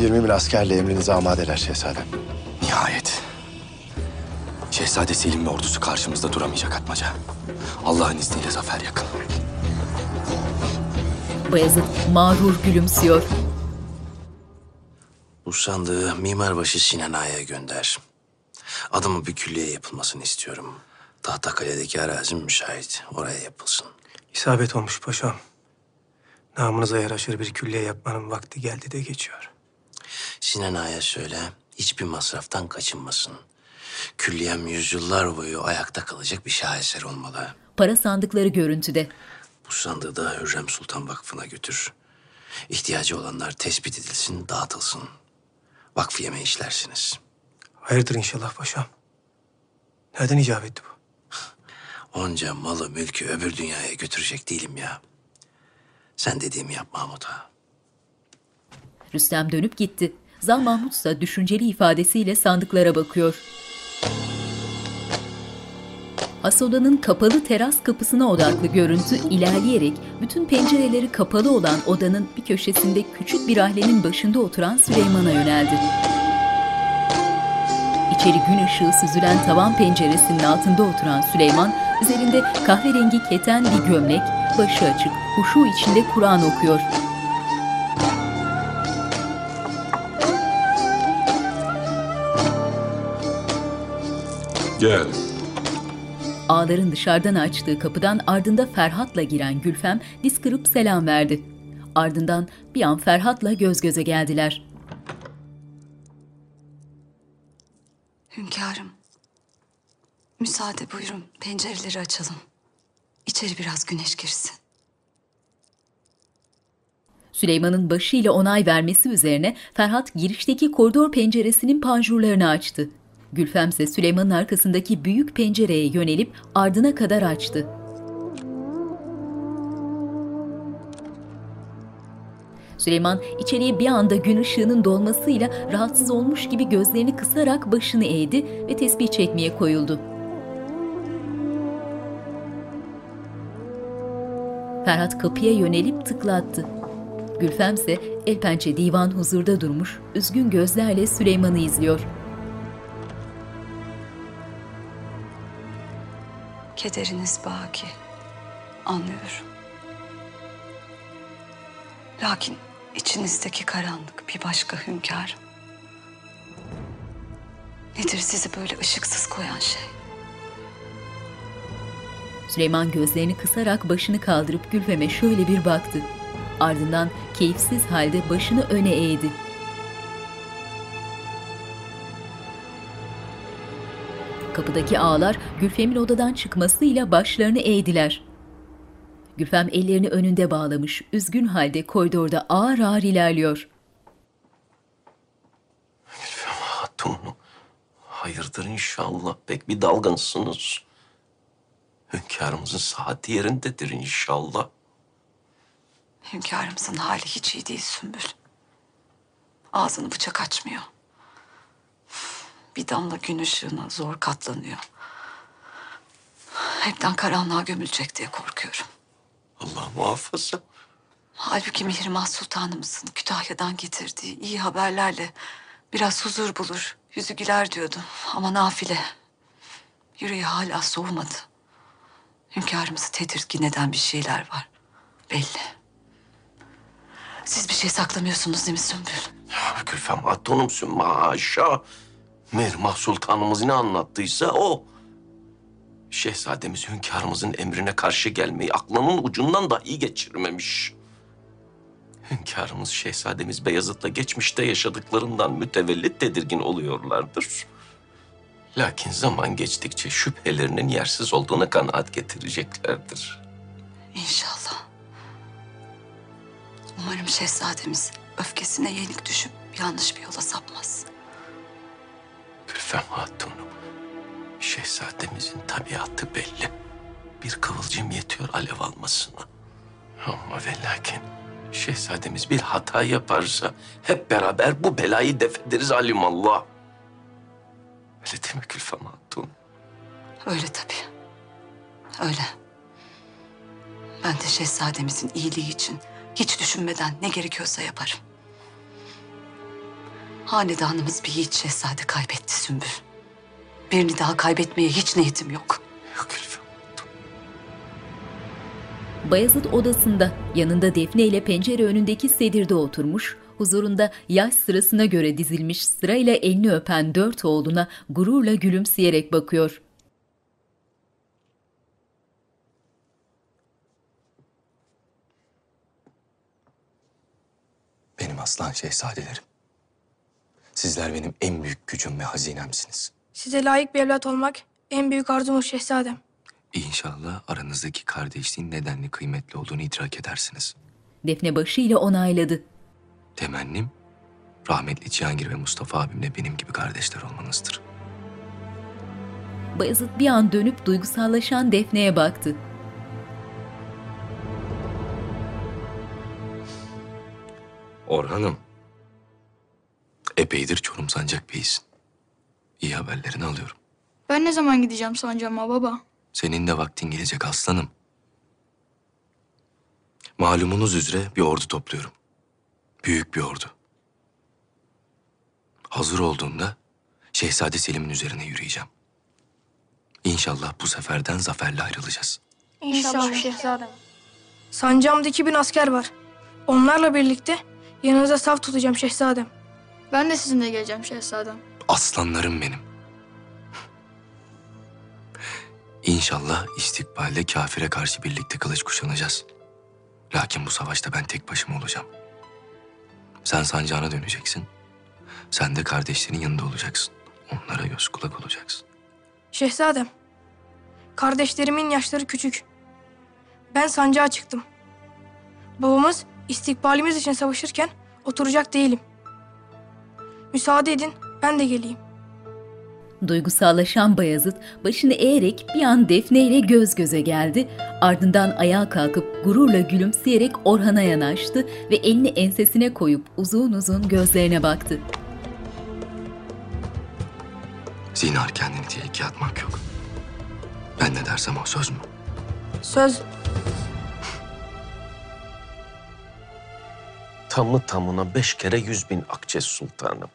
yirmi bin askerle emrinize amadeler şehzadem. Nihayet. Şehzade Selim ve ordusu karşımızda duramayacak Atmaca. Allah'ın izniyle zafer yakın. Bayezid mağrur gülümsüyor. Bu sandığı Mimarbaşı Sinan Ağa'ya gönder. Adımı bir külliye yapılmasını istiyorum. Tahtakale'deki arazim müsait. Oraya yapılsın. İsabet olmuş paşam. Namınıza yaraşır bir külliye yapmanın vakti geldi de geçiyor. Sinan Ağa'ya söyle, hiçbir masraftan kaçınmasın. Külliyem yüzyıllar boyu ayakta kalacak bir şaheser olmalı. Para sandıkları görüntüde. Bu sandığı da Hürrem Sultan Vakfı'na götür. İhtiyacı olanlar tespit edilsin, dağıtılsın. Vakfı yeme işlersiniz. Hayırdır inşallah paşam. Nereden icap etti bu? Onca malı mülkü öbür dünyaya götürecek değilim ya. Sen dediğimi yap Mahmut ağa. Rüstem dönüp gitti. Zan Mahmut ise düşünceli ifadesiyle sandıklara bakıyor. Asola'nın kapalı teras kapısına odaklı görüntü ilerleyerek bütün pencereleri kapalı olan odanın bir köşesinde küçük bir ahlenin başında oturan Süleyman'a yöneldi. İçeri gün ışığı süzülen tavan penceresinin altında oturan Süleyman, üzerinde kahverengi keten bir gömlek, başı açık, huşu içinde Kur'an okuyor. Gel. Ağların dışarıdan açtığı kapıdan ardında Ferhat'la giren Gülfem diz kırıp selam verdi. Ardından bir an Ferhat'la göz göze geldiler. Hünkârım, müsaade buyurun, pencereleri açalım. İçeri biraz güneş girsin. Süleyman'ın başıyla onay vermesi üzerine Ferhat girişteki koridor penceresinin panjurlarını açtı. Gülfem ise Süleyman'ın arkasındaki büyük pencereye yönelip ardına kadar açtı. Süleyman içeriye bir anda gün ışığının dolmasıyla rahatsız olmuş gibi gözlerini kısarak başını eğdi ve tesbih çekmeye koyuldu. Ferhat kapıya yönelip tıklattı. Gülfem ise el pençe divan huzurda durmuş, üzgün gözlerle Süleyman'ı izliyor. Kederiniz baki, anlıyorum. Lakin içinizdeki karanlık bir başka hünkârım. Nedir sizi böyle ışıksız koyan şey? Süleyman gözlerini kısarak başını kaldırıp Gülfem'e şöyle bir baktı. Ardından keyifsiz halde başını öne eğdi. Kapıdaki ağalar Gülfem'in odadan çıkmasıyla başlarını eğdiler. Gülfem ellerini önünde bağlamış, üzgün halde koridorda ağır ağır ilerliyor. Gülfem Hatun, hayırdır inşallah, pek bir dalgınsınız. Hünkârımızın saati yerindedir inşallah. Hünkârımızın hali hiç iyi değil Sümbül. Ağzını bıçak açmıyor. Bir damla gün ışığına zor katlanıyor. Hepten karanlığa gömülecek diye korkuyorum. Allah muhafaza. Halbuki Mihrimah Sultanımızın Kütahya'dan getirdiği iyi haberlerle biraz huzur bulur, yüzü güler diyordu. Ama nafile. Yüreği hala soğumadı. Hünkârımızı tedirgin eden bir şeyler var. Belli. Siz bir şey saklamıyorsunuz değil mi Sümbül? Ya Gülfem Hatunumsun maşa. Mihrimah Sultanımız ne anlattıysa o. Şehzademiz hünkârımızın emrine karşı gelmeyi aklının ucundan dahi geçirmemiş. Hünkârımız şehzademiz Beyazıt'la geçmişte yaşadıklarından mütevellit tedirgin oluyorlardır. Lakin zaman geçtikçe şüphelerinin yersiz olduğuna kanaat getireceklerdir. İnşallah. Umarım şehzademiz öfkesine yenik düşüp yanlış bir yola sapmaz. Gülfem Hatun'um, şehzademizin tabiatı belli. Bir kıvılcım yetiyor alev almasına. Ama ve lakin şehzademiz bir hata yaparsa hep beraber bu belayı defederiz alimallah. Öyle değil mi Gülfem Hatun? Öyle tabii. Öyle. Ben de şehzademizin iyiliği için hiç düşünmeden ne gerekiyorsa yaparım. Hanedanımız bir yiğit şehzade kaybetti Sümbül. Birini daha kaybetmeye hiç niyetim yok. Yok Gülfem. Bayazıt odasında, yanında Defne ile pencere önündeki sedirde oturmuş, huzurunda yaş sırasına göre dizilmiş sırayla elini öpen dört oğluna gururla gülümseyerek bakıyor. Benim aslan şehzadelerim. Sizler benim en büyük gücüm ve hazinemsiniz. Size layık bir evlat olmak en büyük arzum o şehzadem. İnşallah aranızdaki kardeşliğin nedenli kıymetli olduğunu idrak edersiniz. Defne başıyla onayladı. Temennim rahmetli Cihangir ve Mustafa abimle benim gibi kardeşler olmanızdır. Bayezid bir an dönüp duygusallaşan Defne'ye baktı. Orhan'ım. Epeydir Çorum Sancak Bey'sin. İyi haberlerini alıyorum. Ben ne zaman gideceğim sancağıma baba? Senin de vaktin gelecek aslanım. Malumunuz üzere bir ordu topluyorum. Büyük bir ordu. Hazır olduğumda Şehzade Selim'in üzerine yürüyeceğim. İnşallah bu seferden zaferle ayrılacağız. İnşallah şehzadem. Sancağımda iki bin asker var. Onlarla birlikte yanınıza saf tutacağım şehzadem. Ben de sizinle geleceğim şehzadem. Aslanlarım benim. İnşallah istikbalde kafire karşı birlikte kılıç kuşanacağız. Lakin bu savaşta ben tek başıma olacağım. Sen sancağına döneceksin. Sen de kardeşlerin yanında olacaksın. Onlara göz kulak olacaksın. Şehzadem, kardeşlerimin yaşları küçük. Ben sancağa çıktım. Babamız istikbalimiz için savaşırken oturacak değilim. Müsaade edin, ben de geleyim. Duygusallaşan Bayazıt başını eğerek bir an Defne ile göz göze geldi. Ardından ayağa kalkıp gururla gülümseyerek Orhan'a yanaştı ve elini ensesine koyup uzun uzun gözlerine baktı. Zinar kendini diye ikiye atmak yok. Ben ne dersem o, söz mü? Söz. Tamı tamına beş kere yüz bin akçe sultanım.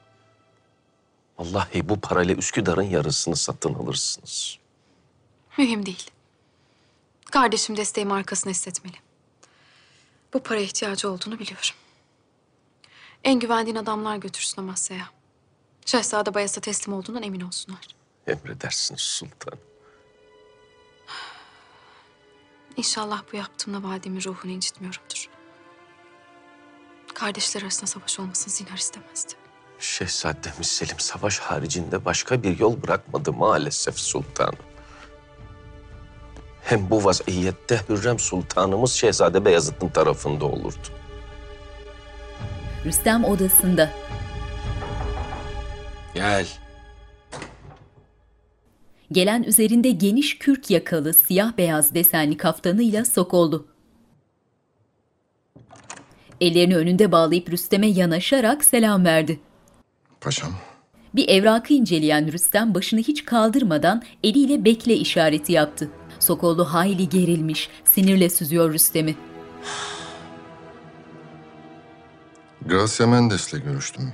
Vallahi bu parayla Üsküdar'ın yarısını satın alırsınız. Mühim değil. Kardeşim desteğimi arkasına hissetmeli. Bu paraya ihtiyacı olduğunu biliyorum. En güvendiğin adamlar götürsün Amasya'ya. Şehzade Bayezid'e teslim olduğundan emin olsunlar. Emredersiniz sultanım. İnşallah bu yaptığımla validemin ruhunu incitmiyorumdur. Kardeşler arasında savaş olmasını Zinar istemezdi. Şehzademiz Selim savaş haricinde başka bir yol bırakmadı maalesef sultanım. Hem bu vaziyette Hürrem sultanımız Şehzade Beyazıt'ın tarafında olurdu. Rüstem odasında. Gel. Gelen üzerinde geniş kürk yakalı siyah beyaz desenli kaftanıyla Sokol'du. Ellerini önünde bağlayıp Rüstem'e yanaşarak selam verdi. Paşam. Bir evrakı inceleyen Rüstem başını hiç kaldırmadan eliyle bekle işareti yaptı. Sokollu hayli gerilmiş, sinirle süzüyor Rüstem'i. Gracia Mendes'le görüştüm.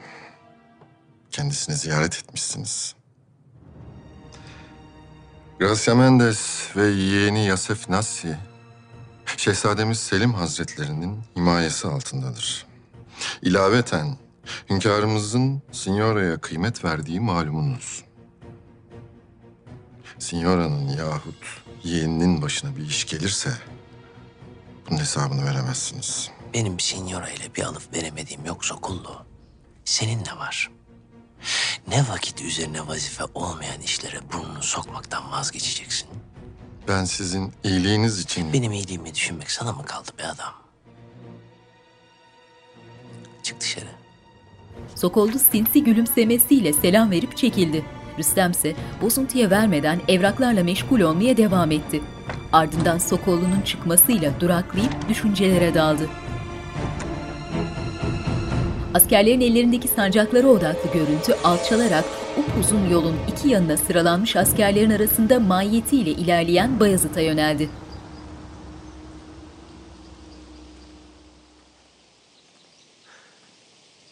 Kendisini ziyaret etmişsiniz. Gracia Mendes ve yeğeni Yasef Nassi, Şehzademiz Selim Hazretlerinin himayesi altındadır. İlaveten, hünkârımızın Signora'ya kıymet verdiği malumunuz. Signora'nın yahut yeğeninin başına bir iş gelirse bunun hesabını veremezsiniz. Benim Signora ile bir alıp veremediğim yok Sokullu. Senin de var. Ne vakit üzerine vazife olmayan işlere burnunu sokmaktan vazgeçeceksin? Ben sizin iyiliğiniz için... Benim iyiliğimi düşünmek sana mı kaldı be adam? Çık dışarı. Sokollu sinsi gülümsemesiyle selam verip çekildi. Rüstem ise bozuntuya vermeden evraklarla meşgul olmaya devam etti. Ardından Sokollu'nun çıkmasıyla duraklayıp düşüncelere daldı. Askerlerin ellerindeki sancaklara odaklı görüntü alçalarak upuzun yolun iki yanına sıralanmış askerlerin arasında mahiyetiyle ilerleyen Bayazıt'a yöneldi.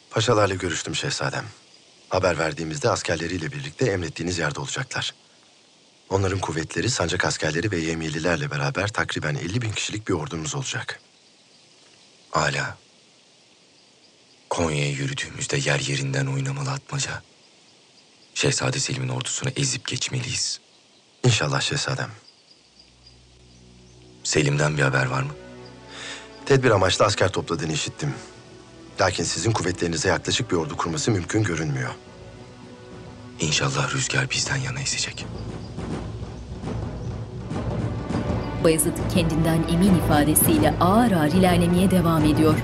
Paşalarla görüştüm şehzadem. Haber verdiğimizde askerleriyle birlikte emrettiğiniz yerde olacaklar. Onların kuvvetleri, sancak askerleri ve yemiyelilerle beraber takriben elli bin kişilik bir ordumuz olacak. Âlâ. Konya'ya yürüdüğümüzde yer yerinden oynamalı atmaca. Şehzade Selim'in ordusunu ezip geçmeliyiz. İnşallah şehzadem. Selim'den bir haber var mı? Tedbir amaçlı asker topladığını işittim. Lakin sizin kuvvetlerinize yaklaşık bir ordu kurması mümkün görünmüyor. İnşallah rüzgar bizden yana esecek. Bayezid kendinden emin ifadesiyle ağır ağır ilerlemeye devam ediyor.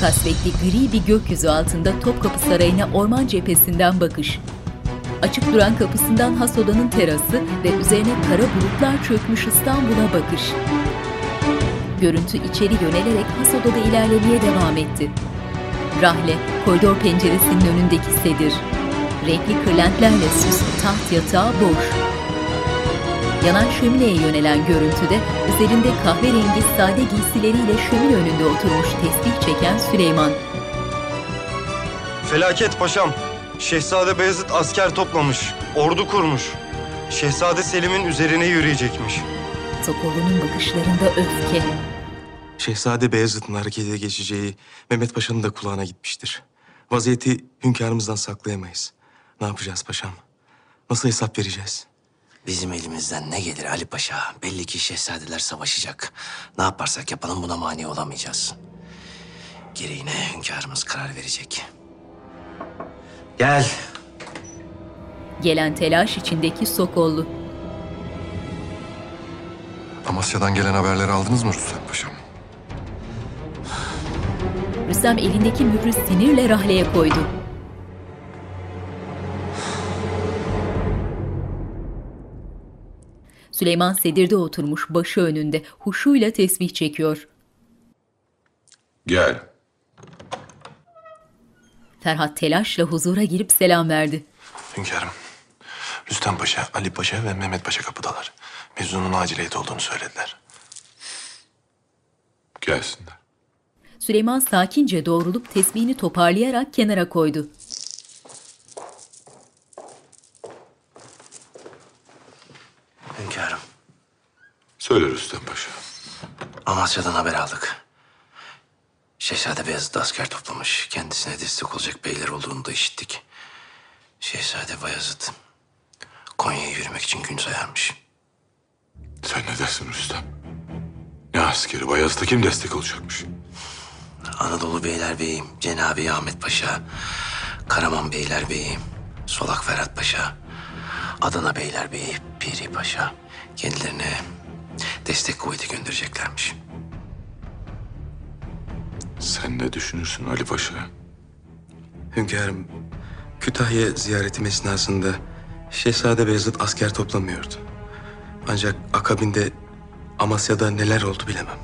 Kasvetli gri bir gökyüzü altında Topkapı Sarayı'na orman cephesinden bakış. Açık duran kapısından has odanın terası ve üzerine kara bulutlar çökmüş İstanbul'a bakış. Görüntü içeri yönelerek has odada ilerlemeye devam etti. Rahle, koridor penceresinin önündeki sedir. Renkli kırlentlerle süslü taht yatağı boş. yanan şömineye yönelen görüntüde üzerinde kahverengi sade giysileriyle şömine önünde oturmuş tesbih çeken Süleyman. Felaket paşam. Şehzade Beyazıt asker toplamış, ordu kurmuş. Şehzade Selim'in üzerine yürüyecekmiş. Sokollu'nun bakışlarında öfke. Şehzade Beyazıt'ın harekete geçeceği Mehmet Paşa'nın da kulağına gitmiştir. Vaziyeti hünkârımızdan saklayamayız. Ne yapacağız paşam? Nasıl hesap vereceğiz? Bizim elimizden ne gelir Ali Paşa? Belli ki şehzadeler savaşacak. Ne yaparsak yapalım buna mani olamayacağız. Gereğine hünkârımız karar verecek. Gel. Gelen telaş içindeki Sokollu. Amasya'dan gelen haberleri aldınız mı Rüstem Paşam? Rüstem elindeki mührü sinirle rahleye koydu. Süleyman sedirde oturmuş, başı önünde huşuyla tesbih çekiyor. Gel. Ferhat telaşla huzura girip selam verdi. Hünkârım, Rüstem Paşa, Ali Paşa ve Mehmet Paşa kapıdalar. Mevzunun aciliyet olduğunu söylediler. Gelsinler. Süleyman sakince doğrulup tesbihini toparlayarak kenara koydu. Hünkârım. Söyle Rüstem Paşa. Amasya'dan haber aldık. Şehzade Beyazıt asker toplamış. Kendisine destek olacak beyler olduğunu da işittik. Şehzade Beyazıt Konya'ya yürümek için gün sayarmış. Sen ne dersin Rüstem? Ne askeri? Bayazıt'a kim destek olacakmış? Anadolu Beylerbeyi, Cenab-ı Ahmet Paşa, Karaman Beylerbeyi, Solak Ferhat Paşa, Adana Beylerbeyi, Piri Paşa kendilerine destek kuvveti göndereceklermiş. Sen ne düşünürsün Ali Paşa? Hünkârım, Kütahya ziyaretim esnasında Şehzade Beyazıt asker toplamıyordu. Ancak akabinde Amasya'da neler oldu bilemem.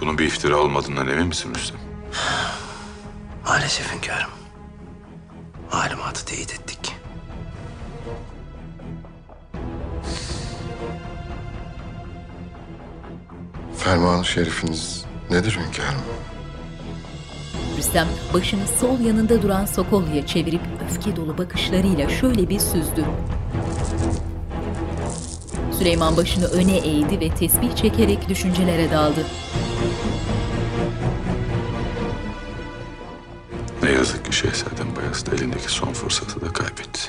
Bunun bir iftira olmadığından emin misin Rüstem? Maalesef hünkârım. Malumatı teyit ettik. Ferman-ı şerifiniz nedir hünkârım? Rüstem başını sol yanında duran Sokollu'ya çevirip öfke dolu bakışlarıyla şöyle bir süzdü. Süleyman başını öne eğdi ve tesbih çekerek düşüncelere daldı. Ne yazık ki Şehzadem Bayezid elindeki son fırsatı da kaybetti.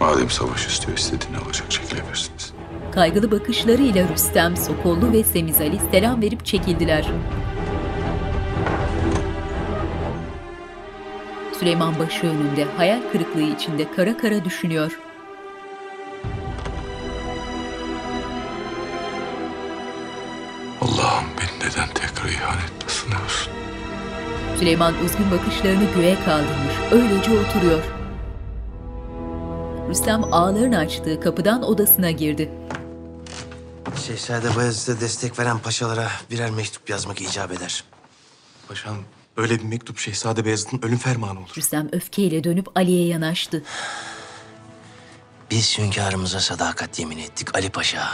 Madem savaş istiyor, istediğini alacak çekilebilirsiniz. Kaygılı bakışlarıyla Rüstem, Sokollu ve Semizali selam verip çekildiler. Süleyman başı önünde, hayal kırıklığı içinde kara kara düşünüyor. Allah'ım beni neden tekrar ihanetle sınıyorsun? Süleyman üzgün bakışlarını göğe kaldırmış, öylece oturuyor. Rüstem ağlarını açtığı kapıdan odasına girdi. Şehzade Bayezid'e destek veren paşalara birer mektup yazmak icap eder. Paşam, böyle bir mektup Şehzade Beyazıt'ın ölüm fermanı olur. Rüstem öfkeyle dönüp Ali'ye yanaştı. Biz hünkârımıza sadakat yemin ettik Ali Paşa.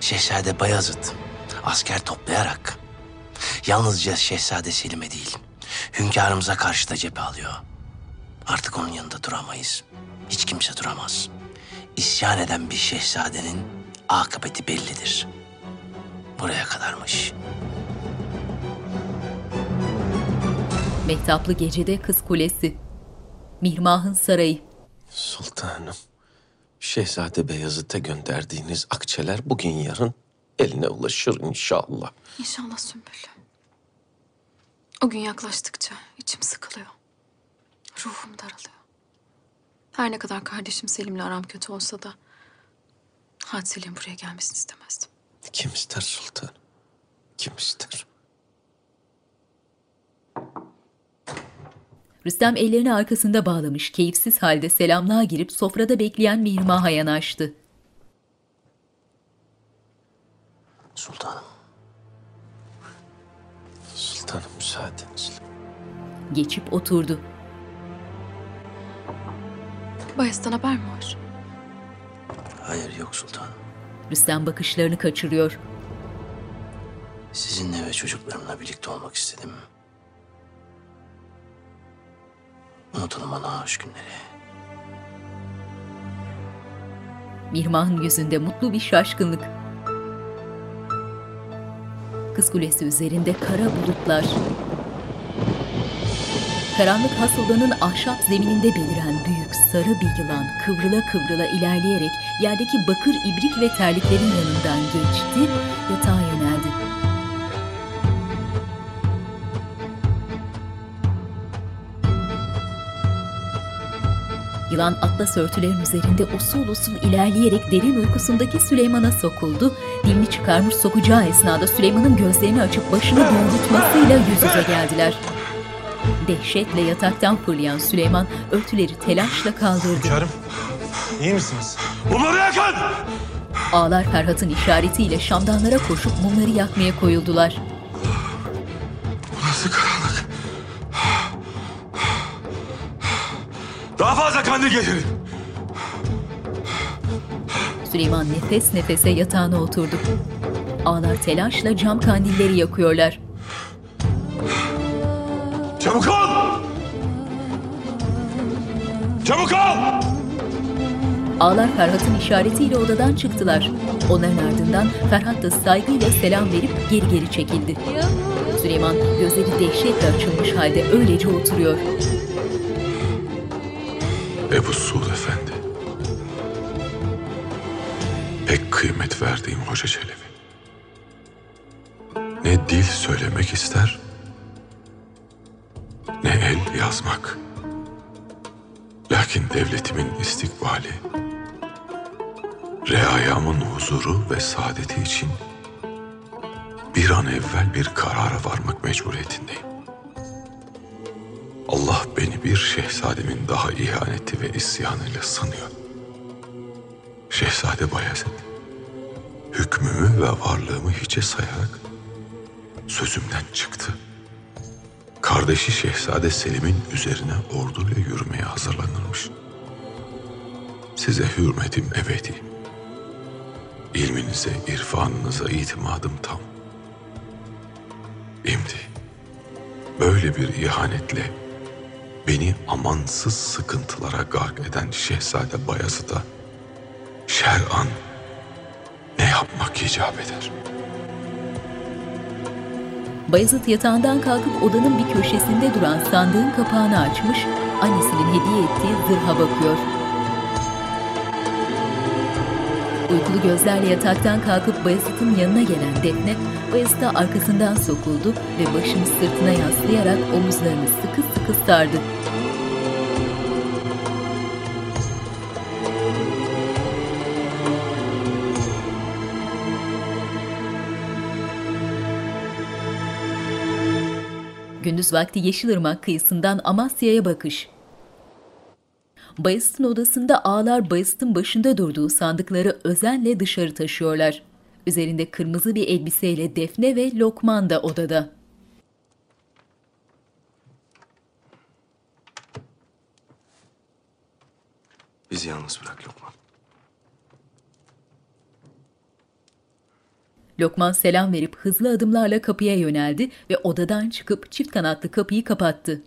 Şehzade Bayezid asker toplayarak yalnızca Şehzade Selim'e değil, hünkârımıza karşı da cephe alıyor. Artık onun yanında duramayız. Hiç kimse duramaz. İsyan eden bir şehzadenin akıbeti bellidir. Buraya kadarmış. Mehtaplı gecede Kız Kulesi. Mihrimah'ın sarayı. Sultanım, Şehzade Beyazıt'a gönderdiğiniz akçeler bugün yarın eline ulaşır inşallah. İnşallah Sümbül. O gün yaklaştıkça içim sıkılıyor. Ruhum daralıyor. Her ne kadar kardeşim Selim'le aram kötü olsa da Halit Selim'in buraya gelmesini istemezdim. Kim ister sultanım? Kim ister? Rüstem ellerini arkasında bağlamış, keyifsiz halde selamlığa girip sofrada bekleyen Mihrimah'a yanaştı. Sultanım. Sultanım müsaadenizle. Geçip oturdu. Bayezid'den haber mi var? Hayır, yok sultanım. Rüstem bakışlarını kaçırıyor. Sizinle ve çocuklarımla birlikte olmak istedim. Unutalım ana hoş günleri. Mihman'ın yüzünde mutlu bir şaşkınlık. Kız kulesi üzerinde kara bulutlar. Karanlık has odanın ahşap zemininde beliren büyük sarı bir yılan kıvrıla kıvrıla ilerleyerek yerdeki bakır ibrik ve terliklerin yanından geçti, yatağa yöneldi. Yılan atlas örtülerin üzerinde usul usul ilerleyerek derin uykusundaki Süleyman'a sokuldu. Dilini çıkarmış sokacağı esnada Süleyman'ın gözlerini açıp başını doğrultmasıyla yüz yüze geldiler. Dehşetle yataktan fırlayan Süleyman örtüleri telaşla kaldırdı. Hünkârım, iyi misiniz? Mumları yakın! Ağlar Ferhat'ın işaretiyle şamdanlara koşup mumları yakmaya koyuldular. Burası karanlık. Daha fazla kandil getirin. Süleyman nefes nefese yatağına oturdu. Ağlar telaşla cam kandilleri yakıyorlar. Çabuk ol! Çabuk ol! Ağlar Ferhat'ın işaretiyle odadan çıktılar. Onların ardından Ferhat da saygıyla selam verip geri geri çekildi. Süleyman gözleri dehşetle açılmış halde öylece oturuyor. Ebussuud Efendi, pek kıymet verdiğim Hoca Çelebi. Ne dil söylemek ister, ne el yazmak. Lakin devletimin istikbali, reayamın huzuru ve saadeti için bir an evvel bir karara varmak mecburiyetindeyim. Allah beni bir şehzademin daha ihaneti ve isyanıyla sanıyor. Şehzade Bayezid, hükmümü ve varlığımı hiçe sayarak sözümden çıktı. Kardeşi Şehzade Selim'in üzerine orduyla yürümeye hazırlanırmış. Size hürmetim ebedi. İlminize, irfanınıza itimadım tam. Şimdi böyle bir ihanetle beni amansız sıkıntılara gark eden Şehzade Bayezid'e şer'an ne yapmak icap eder? Bayezid yatağından kalkıp odanın bir köşesinde duran sandığın kapağını açmış, annesinin hediye ettiği zırha bakıyor. Uykulu gözlerle yataktan kalkıp Bayezid'in yanına gelen Defne, Bayezid'e arkasından sokuldu ve başını sırtına yaslayarak omuzlarını sıkı sıkı sardı. Gündüz vakti Yeşilırmak kıyısından Amasya'ya bakış. Bayezid'in odasında ağalar Bayezid'in başında durduğu sandıkları özenle dışarı taşıyorlar. Üzerinde kırmızı bir elbiseyle Defne ve Lokman da odada. Bizi yalnız bırak Lokman. Lokman selam verip hızlı adımlarla kapıya yöneldi ve odadan çıkıp çift kanatlı kapıyı kapattı.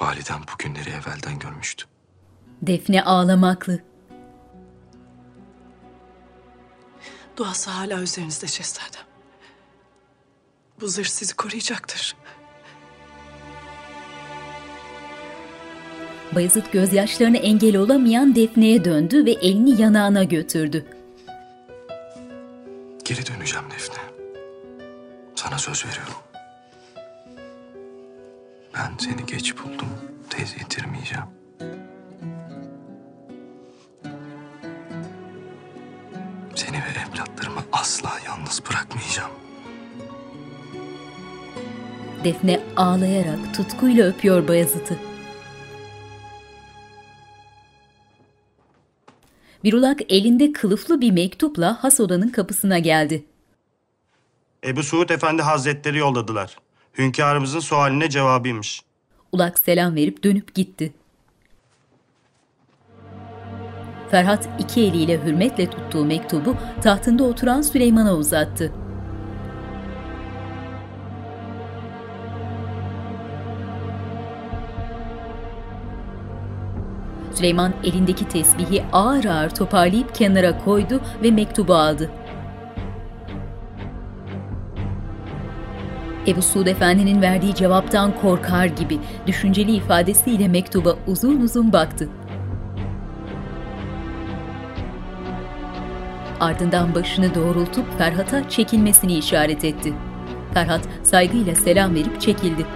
Validem bu günleri evvelden görmüştü. Defne ağlamaklı. Duası hala üzerinizde şehzadem. Bu zırh sizi koruyacaktır. Bayezid gözyaşlarına engel olamayan Defne'ye döndü ve elini yanağına götürdü. Geri döneceğim Defne. Sana söz veriyorum. Ben seni geç buldum, tez yitirmeyeceğim. Seni ve evlatlarımı asla yalnız bırakmayacağım. Defne ağlayarak tutkuyla öpüyor Bayezid'i. Birulak elinde kılıflı bir mektupla has odanın kapısına geldi. Ebussuud Efendi Hazretleri yolladılar. Hünkârımızın sualine cevabıymış. Ulak selam verip dönüp gitti. Ferhat iki eliyle hürmetle tuttuğu mektubu tahtında oturan Süleyman'a uzattı. Süleyman elindeki tesbihi ağır ağır toparlayıp kenara koydu ve mektubu aldı. Ebussuud Efendi'nin verdiği cevaptan korkar gibi düşünceli ifadesiyle mektuba uzun uzun baktı. Ardından başını doğrultup Ferhat'a çekilmesini işaret etti. Ferhat saygıyla selam verip çekildi.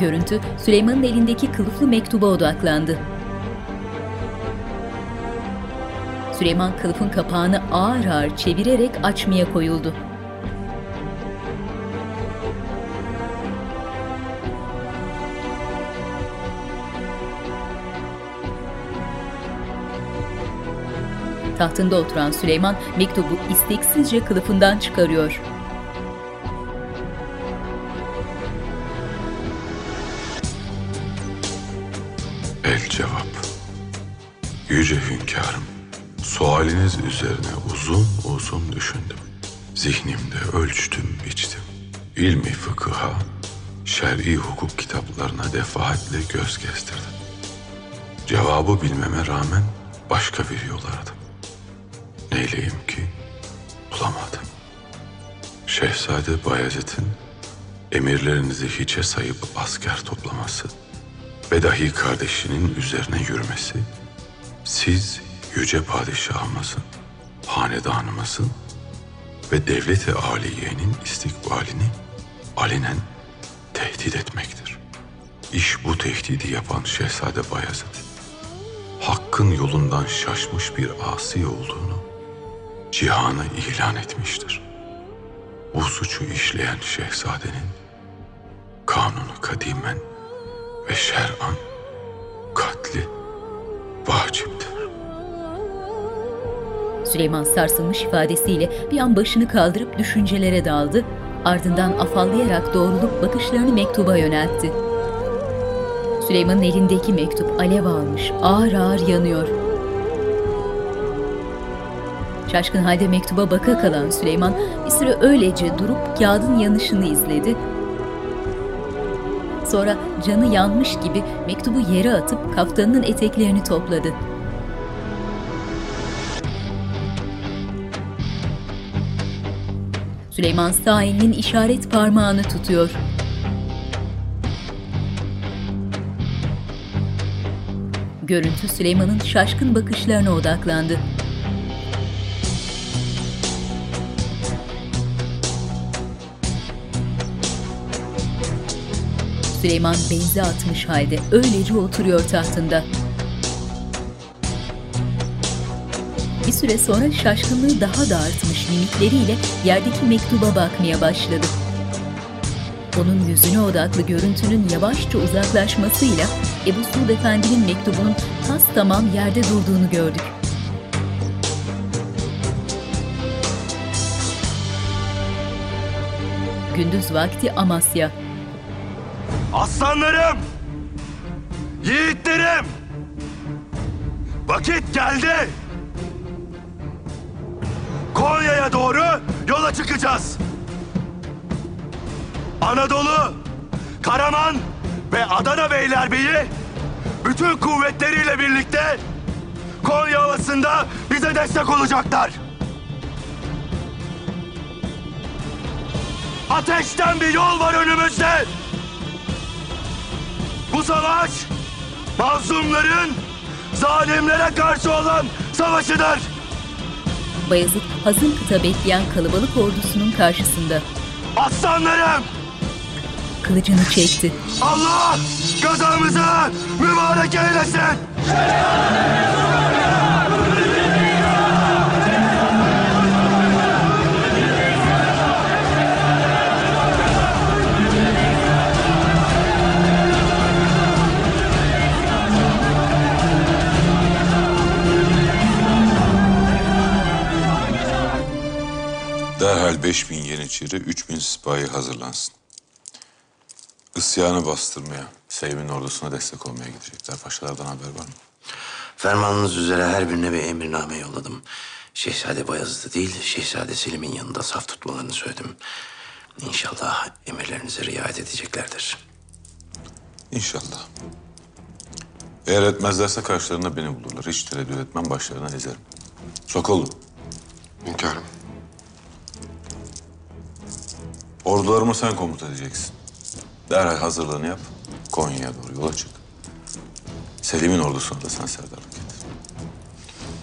Görüntü Süleyman'ın elindeki kılıflı mektuba odaklandı. Süleyman kılıfın kapağını ağır ağır çevirerek açmaya koyuldu. Tahtında oturan Süleyman mektubu isteksizce kılıfından çıkarıyor. El cevap. Yüce hünkârım, sualiniz üzerine uzun uzun düşündüm. Zihnimde ölçtüm, biçtim. İlmi fıkıha, şer'i hukuk kitaplarına defaatle göz gezdirdim. Cevabı bilmeme rağmen başka bir yol aradım. Neyleyim ki? Bulamadım. Şehzade Bayezid'in emirlerinizi hiçe sayıp asker toplaması ve dahi kardeşinin üzerine yürümesi, siz yüce padişahımızın, hanedanımızın ve devlet-i âliyenin istikbalini alenen tehdit etmektir. İş bu tehdidi yapan Şehzade Bayezid, Hakk'ın yolundan şaşmış bir asi olduğunu cihana ilan etmiştir. Bu suçu işleyen şehzadenin kanunu kadimen ve şer'an katli vaciptir. Süleyman sarsılmış ifadesiyle bir an başını kaldırıp düşüncelere daldı, ardından afallayarak doğrulup bakışlarını mektuba yöneltti. Süleyman'ın elindeki mektup alev almış, ağır ağır yanıyor. Şaşkın halde mektuba baka kalan Süleyman bir süre öylece durup kağıdın yanışını izledi. Sonra canı yanmış gibi mektubu yere atıp kaftanının eteklerini topladı. Süleyman sağ elinin işaret parmağını tutuyor. Görüntü Süleyman'ın şaşkın bakışlarına odaklandı. Süleyman benzi atmış halde öylece oturuyor tahtında. Bir süre sonra şaşkınlığı daha da artmış mimikleriyle yerdeki mektuba bakmaya başladı. Onun yüzüne odaklı görüntünün yavaşça uzaklaşmasıyla Ebussuud Efendi'nin mektubunun tas tamam yerde durduğunu gördük. Gündüz vakti Amasya. Aslanlarım! Yiğitlerim! Vakit geldi! Konya'ya doğru yola çıkacağız. Anadolu, Karaman ve Adana Beylerbeyi bütün kuvvetleriyle birlikte Konya havasında bize destek olacaklar. Ateşten bir yol var önümüzde. Bu savaş mazlumların zalimlere karşı olan savaşıdır. Bayezid hazın kıta bekleyen kalabalık ordusunun karşısında. Aslanlarım! Kılıcını çekti. Allah kazamıza mübarek eylesin! derhal beş bin yeniçeri, üç bin sipahi hazırlansın. İsyanı bastırmaya, Selim'in ordusuna destek olmaya gidecekler. Paşalardan haber var mı? Fermanınız üzere her birine bir emirname yolladım. Şehzade Bayezid'i değil, Şehzade Selim'in yanında saf tutmalarını söyledim. İnşallah emirlerinize riayet edeceklerdir. İnşallah. Eğer etmezlerse karşılarında beni bulurlar. Hiç tereddüt etmem, başlarına ezerim. Sokol. Hünkârım. Ordularımı sen komut edeceksin. Derhal hazırlığını yap, Konya'ya doğru yola çık. Selim'in ordusuna da sen serdarlık et.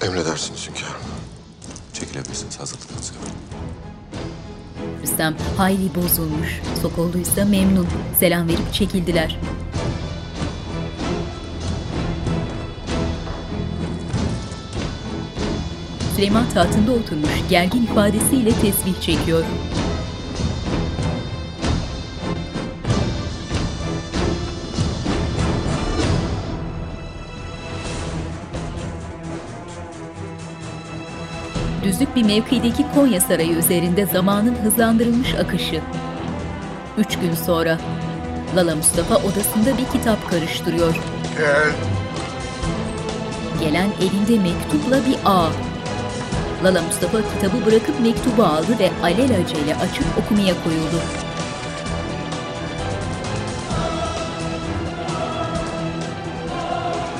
Emredersiniz hünkârım. Çekilebilirsiniz, hazırlıklarınız yapın. Rüstem hayli bozulmuş, Sokollu ise memnun. Selam verip çekildiler. Süleyman tahtında oturmuş, gergin ifadesiyle tesbih çekiyor. Düzlük bir mevkideki Konya Sarayı üzerinde zamanın hızlandırılmış akışı. Üç gün sonra Lala Mustafa odasında bir kitap karıştırıyor. Gel. Gelen elinde mektupla bir ağa. Lala Mustafa kitabı bırakıp mektubu aldı ve alelacele açıp okumaya koyuldu.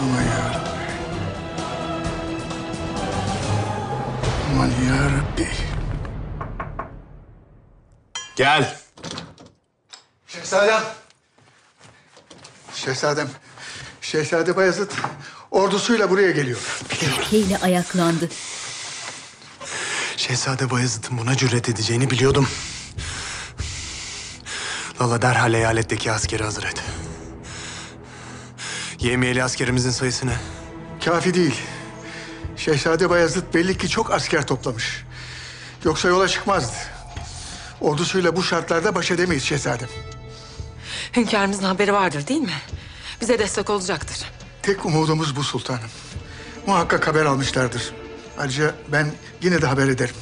Aman yarabbi. Aman yarabbi. Gel. Şehzadem. Şehzadem. Şehzade Bayezid ordusuyla buraya geliyor. Öfkeyle ayaklandı. Şehzade Bayezid'in buna cüret edeceğini biliyordum. Lala derhal eyaletteki askeri hazır et. Yemiyeli askerimizin sayısı ne? Kafi değil. Şehzade Bayezid belli ki çok asker toplamış. Yoksa yola çıkmazdı. Ordusuyla bu şartlarda baş edemeyiz şehzadem. Hünkârımızın haberi vardır değil mi? Bize destek olacaktır. Tek umudumuz bu sultanım. Muhakkak haber almışlardır. Ayrıca ben yine de haber ederim.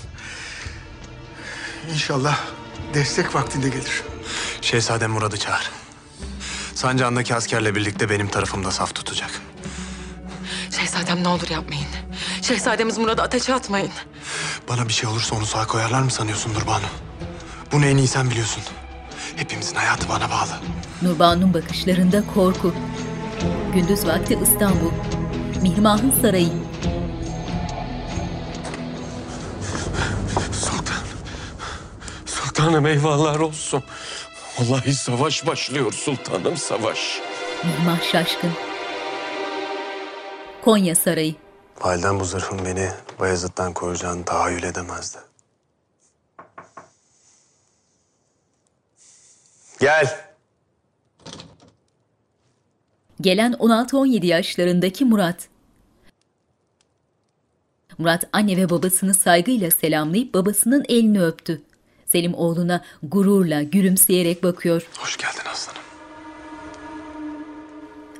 İnşallah destek vaktinde gelir. Şehzade Murad'ı çağır. Sancağındaki askerle birlikte benim tarafımda saf tutacak. Şehzadem ne olur yapmayın. Şehzademiz Murad'ı ateşe atmayın. Bana bir şey olursa onu sağ koyarlar mı sanıyorsun Nurbanu? Bunu en iyi sen biliyorsun. Hepimizin hayatı bana bağlı. Nurbanu'nun bakışlarında korku. Gündüz vakti İstanbul. Mihrimah'ın sarayı. Sultanım eyvallah olsun. Vallahi savaş başlıyor sultanım, savaş. Mihrimah şaşkın. Konya Sarayı. Validem bu zırhın beni Bayezid'den koruyacağını tahayyül edemezdi. Gel. Gelen on altı on yedi yaşlarındaki Murat. Murat anne ve babasını saygıyla selamlayıp babasının elini öptü. Selim oğluna gururla, gülümseyerek bakıyor. Hoş geldin aslanım.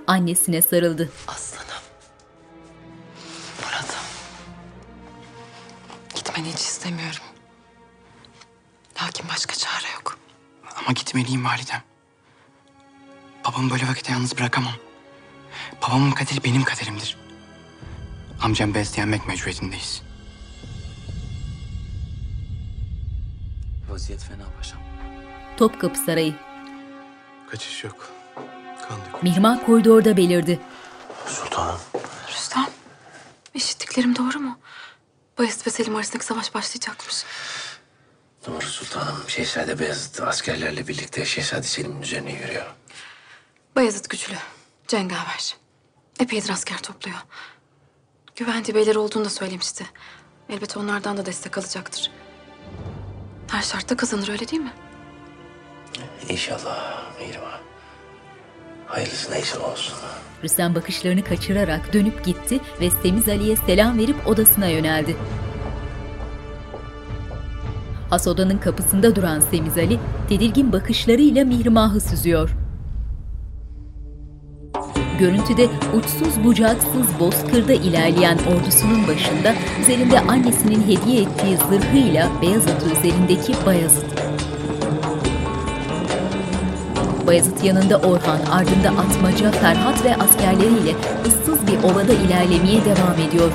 Annesine sarıldı. Aslanım. Murat'ım. Gitmeni hiç istemiyorum. Lakin başka çare yok. Ama gitmeliyim validem. Babamı böyle vakitte yalnız bırakamam. Babamın kaderi benim kaderimdir. Amcam besleyenmek mecburiyetindeyiz. Vaziyet fena paşam. Topkapı Sarayı. Kaçış yok. Kandık. Mihrimah koridorda belirdi. Sultanım. Rüstem. İşittiklerim doğru mu? Bayezid ve Selim arasındaki savaş başlayacakmış. Doğru sultanım. Şehzade Bayezid askerlerle birlikte Şehzade Selim'in üzerine yürüyor. Bayezid güçlü. Cengaver. Epeydir asker topluyor. Güvendiği beyler olduğunu da söylemişti. Elbette onlardan da destek alacaktır. Her şartta kazanır, öyle değil mi? İnşallah Mihrimah. Hayırlısı neyse olsun. Rüstem bakışlarını kaçırarak dönüp gitti ve Semiz Ali'ye selam verip odasına yöneldi. Has odanın kapısında duran Semiz Ali, tedirgin bakışlarıyla Mihrimah'ı süzüyor. görüntüde uçsuz bucaksız bozkırda ilerleyen ordusunun başında üzerinde annesinin hediye ettiği zırhıyla Beyazıt'ı üzerindeki Bayazıt. Bayazıt yanında Orhan, ardında Atmaca, Ferhat ve askerleriyle ıssız bir ovada ilerlemeye devam ediyor.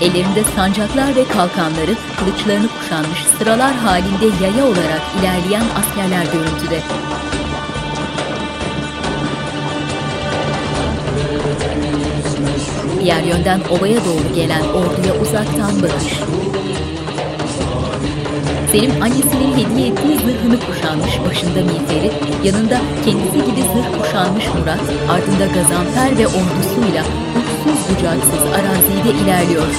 Ellerinde sancaklar ve kalkanları, kılıçlarını kuşanmış sıralar halinde yaya olarak ilerleyen askerler görüntüde. Diğer yönden ovaya doğru gelen orduya uzaktan bakış. Selim annesinin hediye ettiği zırhını kuşanmış, başında miğferi, yanında kendisi gibi zırh kuşanmış Murat, ardında Gazanfer ve ordusuyla uçsuz bucaksız arazide ilerliyor.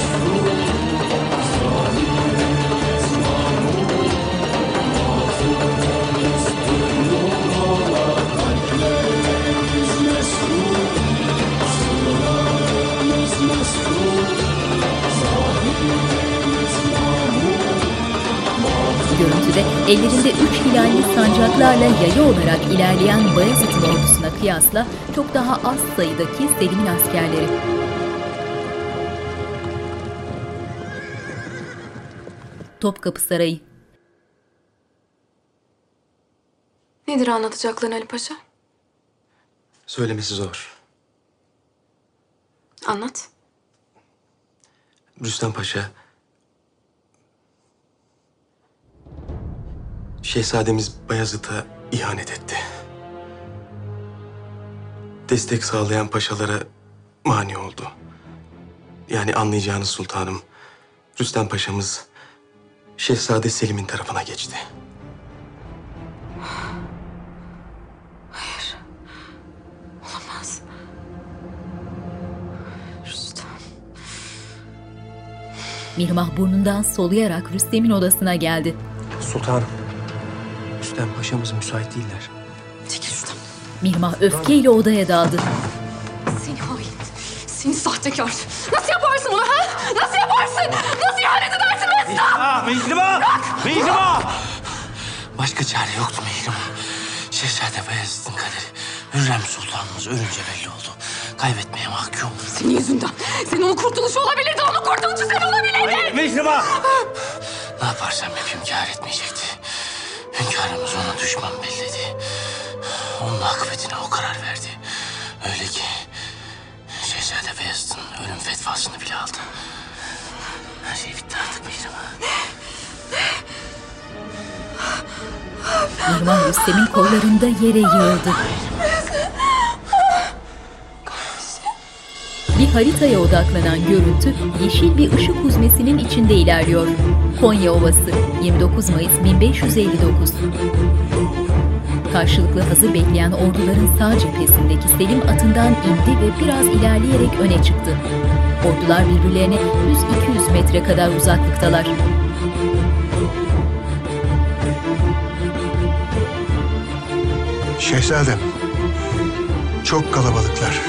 Görüntüde ellerinde üç hilalli sancaklarla yaya olarak ilerleyen Bayezid'in ordusuna kıyasla çok daha az sayıdaki Selim'in askerleri. Topkapı Sarayı. Nedir anlatacakların Ali Paşa? Söylemesi zor. Anlat. Rüstem Paşa, Şehzademiz Bayazıt'a ihanet etti. Destek sağlayan paşalara mani oldu. Yani anlayacağınız sultanım, Rüstem Paşa'mız Şehzade Selim'in tarafına geçti. Hayır. Olamaz. Rüstem. Mirmah burnundan soluyarak Rüstem'in odasına geldi. Sultanım, Rüstem Paşa'mız müsait değiller. Çekil şuradan. Mirmah öfkeyle odaya daldı. Seni hain, seni sahtekar. Nasıl yaparsın bunu ha? Nasıl yaparsın? Nasıl ihanet edersin Mesna? Mihrimah! Mihrimah! Başka çare yoktu Mihrimah. Şehzade Bayezid'in kaderi. Hürrem Sultanımız ölünce belli oldu. Kaybetmeye mahkum. Senin yüzünden. Senin onun kurtuluşu olabilirdi. Onun kurtuluşu sen olabilirdin. Hayır Mihrimah! Ne yaparsam yapayım kâr etmeyecekti. Hünkârımız ona düşman belledi. Onun akıbetine o karar verdi. Öyle ki Şehzade Beyazıt'ın ölüm fetvasını bile aldı. Her şey bitti artık Mihrimah. Mihrimah Rüstem'in kollarında yere yığıldı. Bir haritaya odaklanan görüntü yeşil bir ışık huzmesinin içinde ilerliyor. Konya Ovası, yirmi dokuz Mayıs bin beş yüz elli dokuz. Karşılıklı hazır bekleyen orduların sağ cephesindeki Selim atından indi ve biraz ilerleyerek öne çıktı. Ordular birbirlerine yüz iki yüz metre kadar uzaklıktalar. Şehzadem, çok kalabalıklar.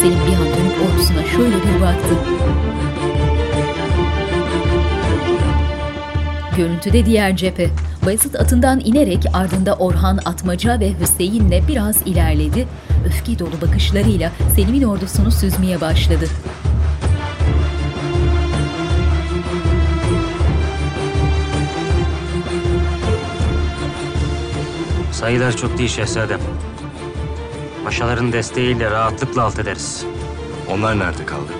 Selim bir an dönüp ordusuna şöyle bir baktı. Görüntüde diğer cephe. Bayezid atından inerek ardında Orhan, Atmaca ve Hüseyin'le biraz ilerledi. Öfke dolu bakışlarıyla Selim'in ordusunu süzmeye başladı. Sayılar çok değil şehzadem. Paşaların desteğiyle rahatlıkla alt ederiz. Onlar nerede kaldı?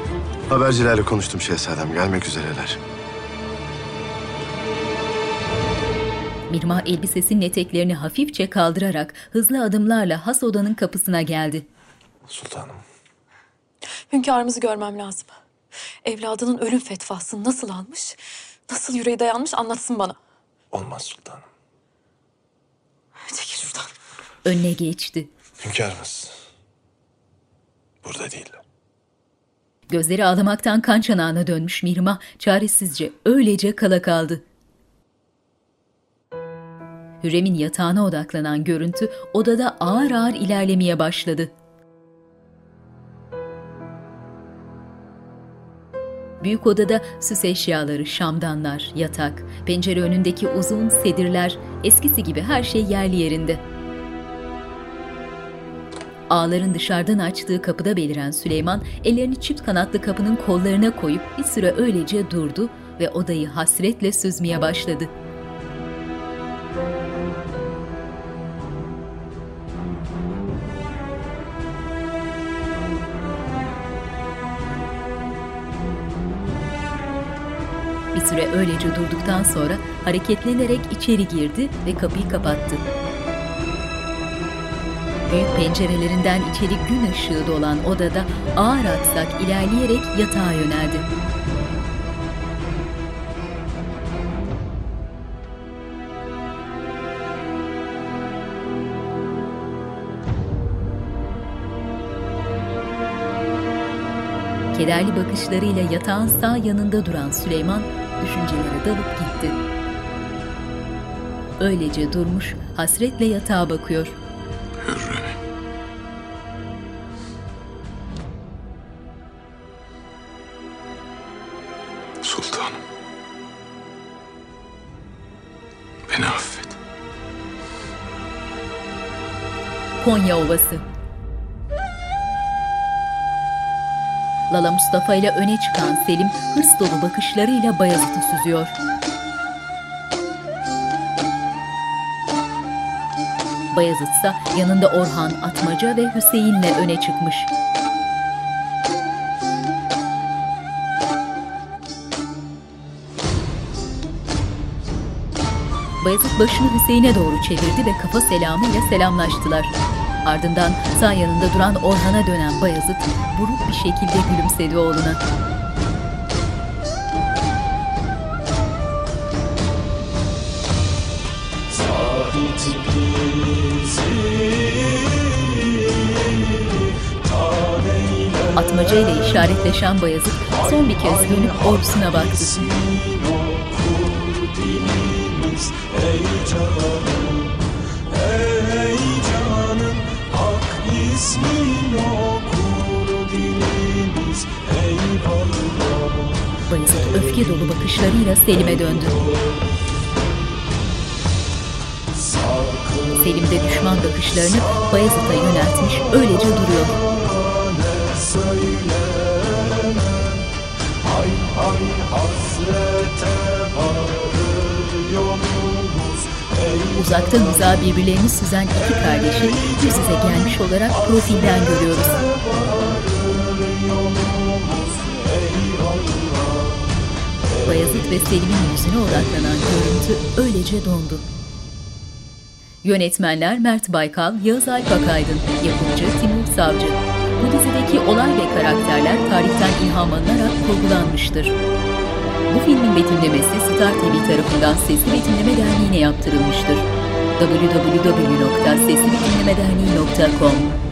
Habercilerle konuştum şehzadem. Gelmek üzereler. Mirmah elbisesinin eteklerini hafifçe kaldırarak hızlı adımlarla has odanın kapısına geldi. Sultanım. Hünkârımızı görmem lazım. Evladının ölüm fetvasını nasıl almış, nasıl yüreği dayanmış anlatsın bana. Olmaz sultanım. Çekil şuradan. Önüne geçti. Hünkârımız burada değil. Gözleri ağlamaktan kan çanağına dönmüş Mirmah çaresizce öylece kala kaldı. Hürrem'in yatağına odaklanan görüntü odada ağır ağır ilerlemeye başladı. Büyük odada süs eşyaları, şamdanlar, yatak, pencere önündeki uzun sedirler, eskisi gibi her şey yerli yerinde. Ağların dışarıdan açtığı kapıda beliren Süleyman, ellerini çift kanatlı kapının kollarına koyup bir süre öylece durdu ve odayı hasretle süzmeye başladı. Bir süre öylece durduktan sonra hareketlenerek içeri girdi ve kapıyı kapattı. Büyük pencerelerinden içeri gün ışığı dolan odada ağır aksak ilerleyerek yatağa yöneldi. Kederli bakışlarıyla yatağın sağ yanında duran Süleyman düşüncelere dalıp gitti. Öylece durmuş, hasretle yatağa bakıyor. Hürrem. Sultanım. Beni affet. Konya Ovası. Lala Mustafa ile öne çıkan Selim, hırs dolu bakışlarıyla Bayazıt'ı süzüyor. Bayazıt ise yanında Orhan, Atmaca ve Hüseyin'le öne çıkmış. Bayazıt başını Hüseyin'e doğru çevirdi ve kafa selamıyla selamlaştılar. Ardından sağ yanında duran Orhan'a dönen Bayazıt, buruk bir şekilde gülümsedi oğluna. Atmaca ile işaretleşen Bayazıt son bir kez dönüp ordusuna baktı. Bayezid öfke dolu bakışlarıyla Selim'e döndü. Selim de düşman bakışlarını Bayezid'e yöneltmiş, öylece duruyor. Uzaktan uzağa birbirlerini süzen iki kardeşi yüz yüze gelmiş olarak profilden görüyoruz. Bayazıt ve Selim'in yüzüne odaklanan görüntü öylece dondu. Yönetmenler Mert Baykal, Yağız Alpakaydın, yapımcı Timur Savcı. Bu dizideki olay ve karakterler tarihten ilham alınarak kurgulanmıştır. Bu filmin betimlemesi Star T V tarafından Sesli Betimleme Derneği'ne yaptırılmıştır. w w w nokta sesli betimleme derneği nokta com